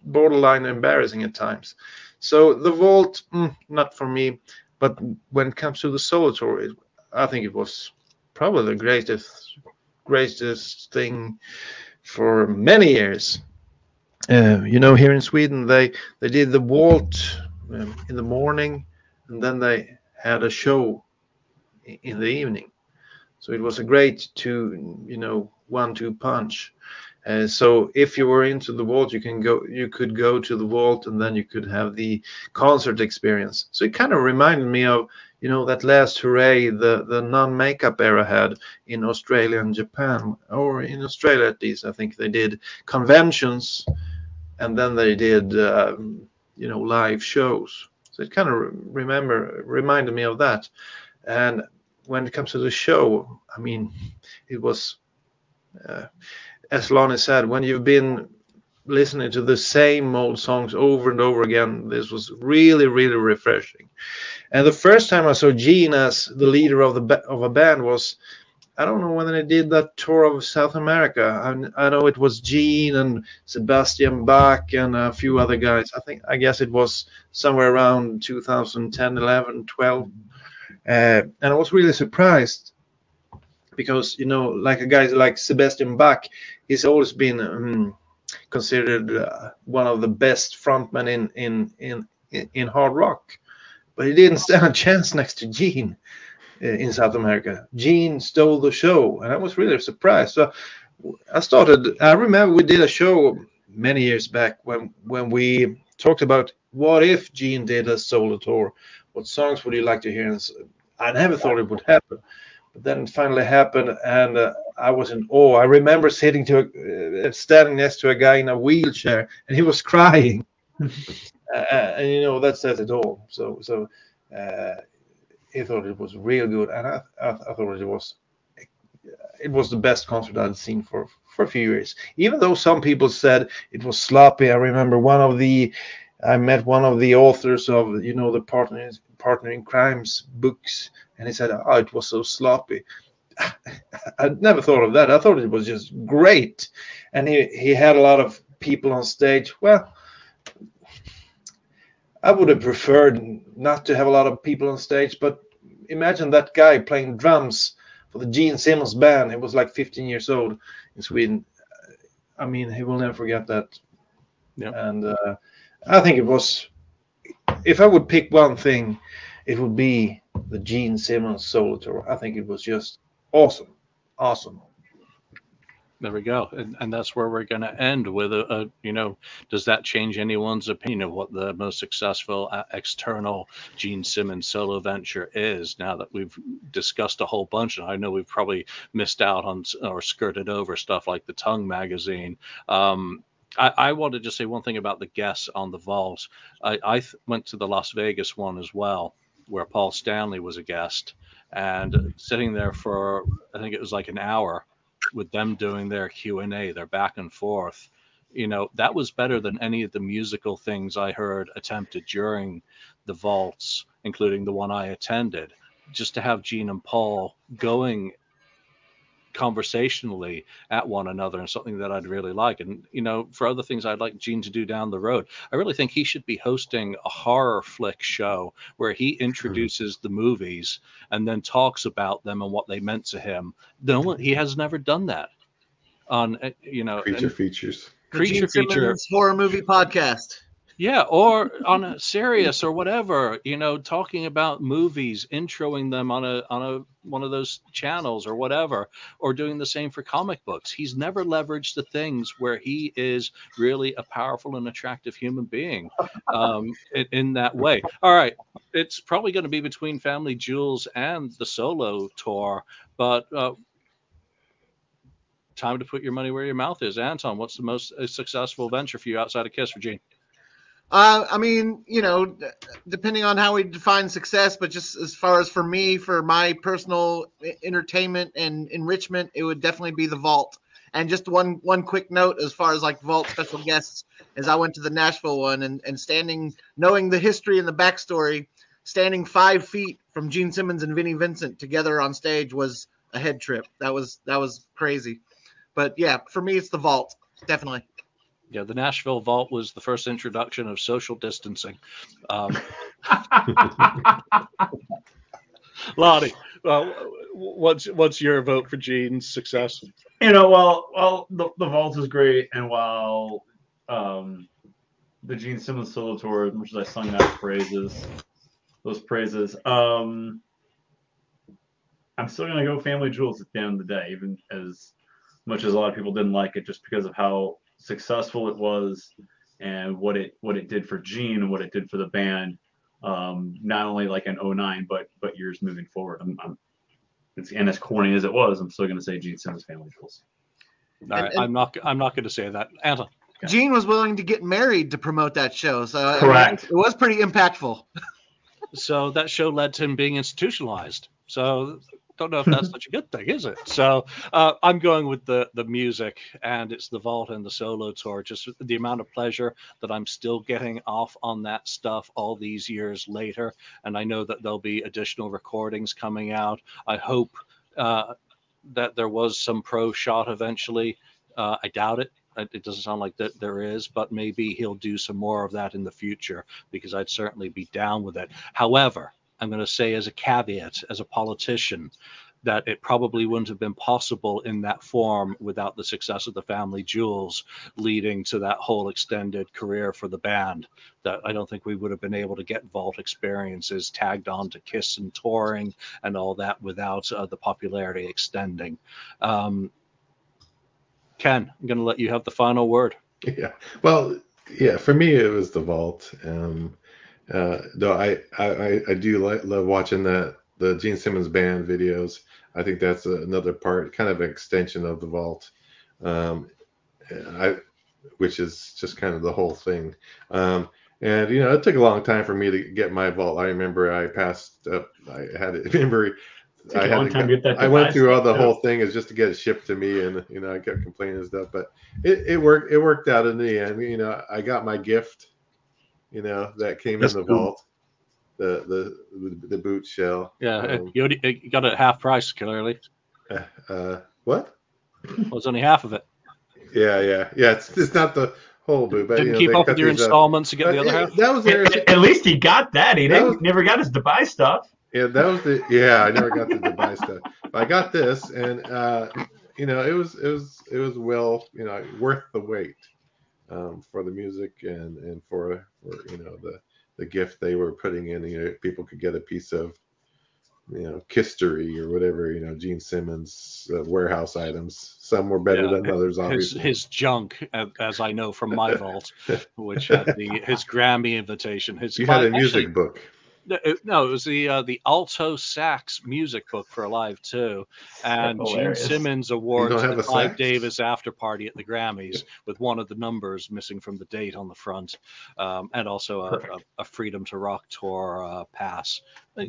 borderline embarrassing at times. So the Vault, mm, not for me, but when it comes to the solo tour, it, I think it was probably the greatest greatest thing for many years. Uh, you know, here in Sweden, they, they did the Vault um, in the morning, and then they had a show in the evening. So it was a great two, you know, one-two punch. Uh, so if you were into the Vault, you can go, you could go to the Vault, and then you could have the concert experience. So it kind of reminded me of, you know, that last hooray the, the non-makeup era had in Australia and Japan, or in Australia at least. I think they did conventions, and then they did, um, you know, live shows. So it kind of remember reminded me of that. And when it comes to the show, I mean, it was, uh, as Lonnie said, when you've been listening to the same old songs over and over again, this was really, really refreshing. And the first time I saw Gene as the leader of the ba- of a band was I don't know when I did that tour of South America. I, I know it was Gene and Sebastian Bach and a few other guys. I think I guess it was somewhere around two thousand ten, eleven, twelve. Uh, and I was really surprised because, you know, like a guy like Sebastian Bach, he's always been um, considered uh, one of the best frontmen in, in, in, in, in hard rock. But he didn't stand a chance next to Gene in South America. Gene stole the show, and I was really surprised. So I started, I remember we did a show many years back when, when we talked about what if Gene did a solo tour, what songs would you like to hear? And I never thought it would happen, but then it finally happened, and uh, I was in awe. I remember sitting to a, uh, standing next to a guy in a wheelchair, and he was crying. Uh, and you know, that says it all. So, so uh, he thought it was real good, and I, I, I thought it was it was the best concert I'd seen for for a few years. Even though some people said it was sloppy, I remember one of the I met one of the authors of you know the partners partnering crimes books, and he said, "Oh, it was so sloppy." I'd never thought of that. I thought it was just great, and he he had a lot of people on stage. Well, I would have preferred not to have a lot of people on stage, but imagine that guy playing drums for the Gene Simmons band. He was like fifteen years old in Sweden. I mean, he will never forget that. Yeah. And uh, I think it was, if I would pick one thing, it would be the Gene Simmons solo tour. I think it was just awesome, awesome. There we go. And, and that's where we're going to end with, a, a, you know, does that change anyone's opinion of what the most successful uh, external Gene Simmons solo venture is, now that we've discussed a whole bunch? And I know we've probably missed out on or skirted over stuff like The Tongue magazine. Um, I, I want to just say one thing about the guests on The Vault. I, I th- went to the Las Vegas one as well, where Paul Stanley was a guest, and sitting there for, I think it was like an hour, with them doing their Q and A, their back and forth, you know, that was better than any of the musical things I heard attempted during the vaults, including the one I attended. Just to have Gene and Paul going conversationally at one another, and something that I'd really like. And, you know, for other things I'd like Gene to do down the road, I really think he should be hosting a horror flick show where he introduces mm. the movies and then talks about them and what they meant to him. No one, he has never done that on, you know, creature features, creature feature horror movie podcast. Yeah, or on a serious or whatever, you know, talking about movies, introing them on a on a one of those channels or whatever, or doing the same for comic books. He's never leveraged the things where he is really a powerful and attractive human being um, in, in that way. All right, it's probably going to be between Family Jewels and the solo tour, but uh, time to put your money where your mouth is. Anton, what's the most successful venture for you outside of Kiss for Gene? Uh, I mean, you know, d- depending on how we define success, but just as far as for me, for my personal I- entertainment and enrichment, it would definitely be the Vault. And just one, one quick note as far as like Vault special guests, as I went to the Nashville one and, and standing, knowing the history and the backstory, standing five feet from Gene Simmons and Vinnie Vincent together on stage was a head trip. That was, that was crazy. But yeah, for me, it's the Vault, definitely. Yeah, the Nashville Vault was the first introduction of social distancing. Um, Lottie, well, what's what's your vote for Gene's success? You know, while while the, the Vault is great, and while um, the Gene Simmons solo tour, as much as I sung that praises, those praises, um, I'm still gonna go Family Jewels at the end of the day, even as much as a lot of people didn't like it, just because of how successful it was and what it what it did for Gene and what it did for the band, um not only like in oh nine but but years moving forward. I'm, I'm it's and as corny as it was, I'm still going to say Gene Simmons Family Jewels. All right, and, and I'm not I'm not going to say that. Anton. Okay. Gene was willing to get married to promote that show, so correct. I mean, it was pretty impactful. So that show led to him being institutionalized. So don't know if that's such a good thing, is it? So uh, I'm going with the the music, and it's the Vault and the solo tour. Just the amount of pleasure that I'm still getting off on that stuff all these years later, and I know that there'll be additional recordings coming out. I hope uh, that there was some pro shot eventually. Uh, I doubt it. It doesn't sound like that there is, but maybe he'll do some more of that in the future, because I'd certainly be down with it. However, I'm going to say as a caveat, as a politician, that it probably wouldn't have been possible in that form without the success of the Family Jewels, leading to that whole extended career for the band, that I don't think we would have been able to get Vault experiences tagged on to Kiss and touring and all that without uh, the popularity extending. Um, Ken, I'm going to let you have the final word. Yeah. Well, yeah, for me, it was the Vault. Um, uh, though I, I, I do like, love watching that, the Gene Simmons Band videos. I think that's another part, kind of an extension of the Vault, um, I, which is just kind of the whole thing. Um, and, you know, it took a long time for me to get my Vault. I remember I passed up, I had it, remember, I, had to get, to I went through all the yeah. whole thing is just to get it shipped to me, and, you know, I kept complaining and stuff, but it, it worked It worked out in the end. You know, I got my gift, you know, that came that's in the cool. Vault. The, the the boot shell. Yeah, um, you, only, you got it at half price, clearly. Uh, uh, what? Well, it's only half of it. Yeah, yeah, yeah. It's it's not the whole boot. But, didn't you know, keep up with your installments up. to get but the other it, half. That was their, at, at least he got that. He that didn't, was, never got us to buy stuff. Yeah, that was the. Yeah, I never got the to buy stuff. But I got this, and uh, you know, it was it was it was well, you know, worth the wait, um, for the music and and for for you know the. the gift they were putting in. You know, people could get a piece of, you know, Kistery or whatever, you know, Gene Simmons uh, warehouse items. Some were better yeah, than his, others, obviously. His junk, as I know from my Vault, which had the his Grammy invitation. His you had a music actually, book. No, it was the uh, the alto sax music book for Alive two, and Gene Simmons awards the Clive Davis after party at the Grammys with one of the numbers missing from the date on the front, um, and also a, a, a Freedom to Rock tour uh, pass.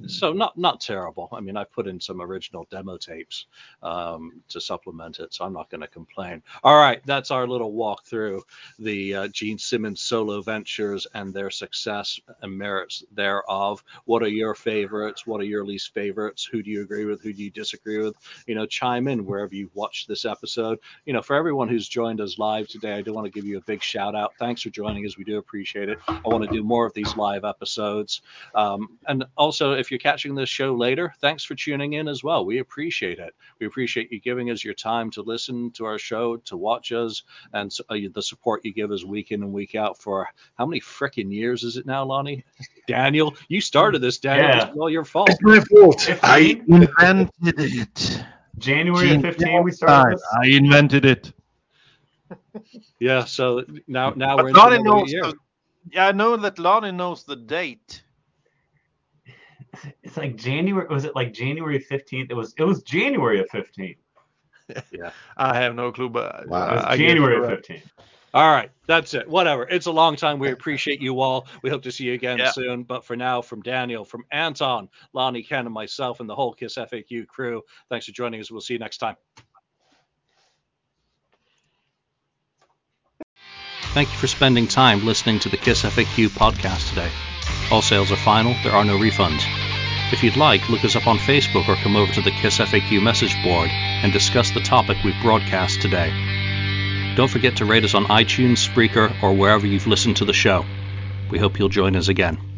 So not not terrible. I mean, I put in some original demo tapes um, to supplement it, so I'm not going to complain. All right, that's our little walk through the uh, Gene Simmons solo ventures and their success and merits thereof. What are your favorites? What are your least favorites? Who do you agree with? Who do you disagree with? You know, chime in wherever you've watched this episode. You know, for everyone who's joined us live today, I do want to give you a big shout out. Thanks for joining us. We do appreciate it. I want to do more of these live episodes. Um, and also, if you're catching this show later, thanks for tuning in as well. We appreciate it. We appreciate you giving us your time to listen to our show, to watch us, and so, uh, the support you give us week in and week out for how many frickin' years is it now, Lonnie? Daniel, you started this, Daniel. Yeah. It's all your fault. It's my fault. I invented it. January fifteenth, we started this. I invented it. Yeah, so now, now we're in the new year. The, yeah, I know that Lonnie knows the date. It's like January. Was it like January fifteenth? It was. It was January fifteenth. Yeah, I have no clue, but wow. I, I January fifteenth. All right, that's it. Whatever. It's a long time. We appreciate you all. We hope to see you again yeah. soon. But for now, from Daniel, from Anton, Lonnie, Ken, and myself, and the whole Kiss F A Q crew, thanks for joining us. We'll see you next time. Thank you for spending time listening to the Kiss F A Q podcast today. All sales are final. There are no refunds. If you'd like, look us up on Facebook or come over to the Kiss F A Q message board and discuss the topic we've broadcast today. Don't forget to rate us on iTunes, Spreaker, or wherever you've listened to the show. We hope you'll join us again.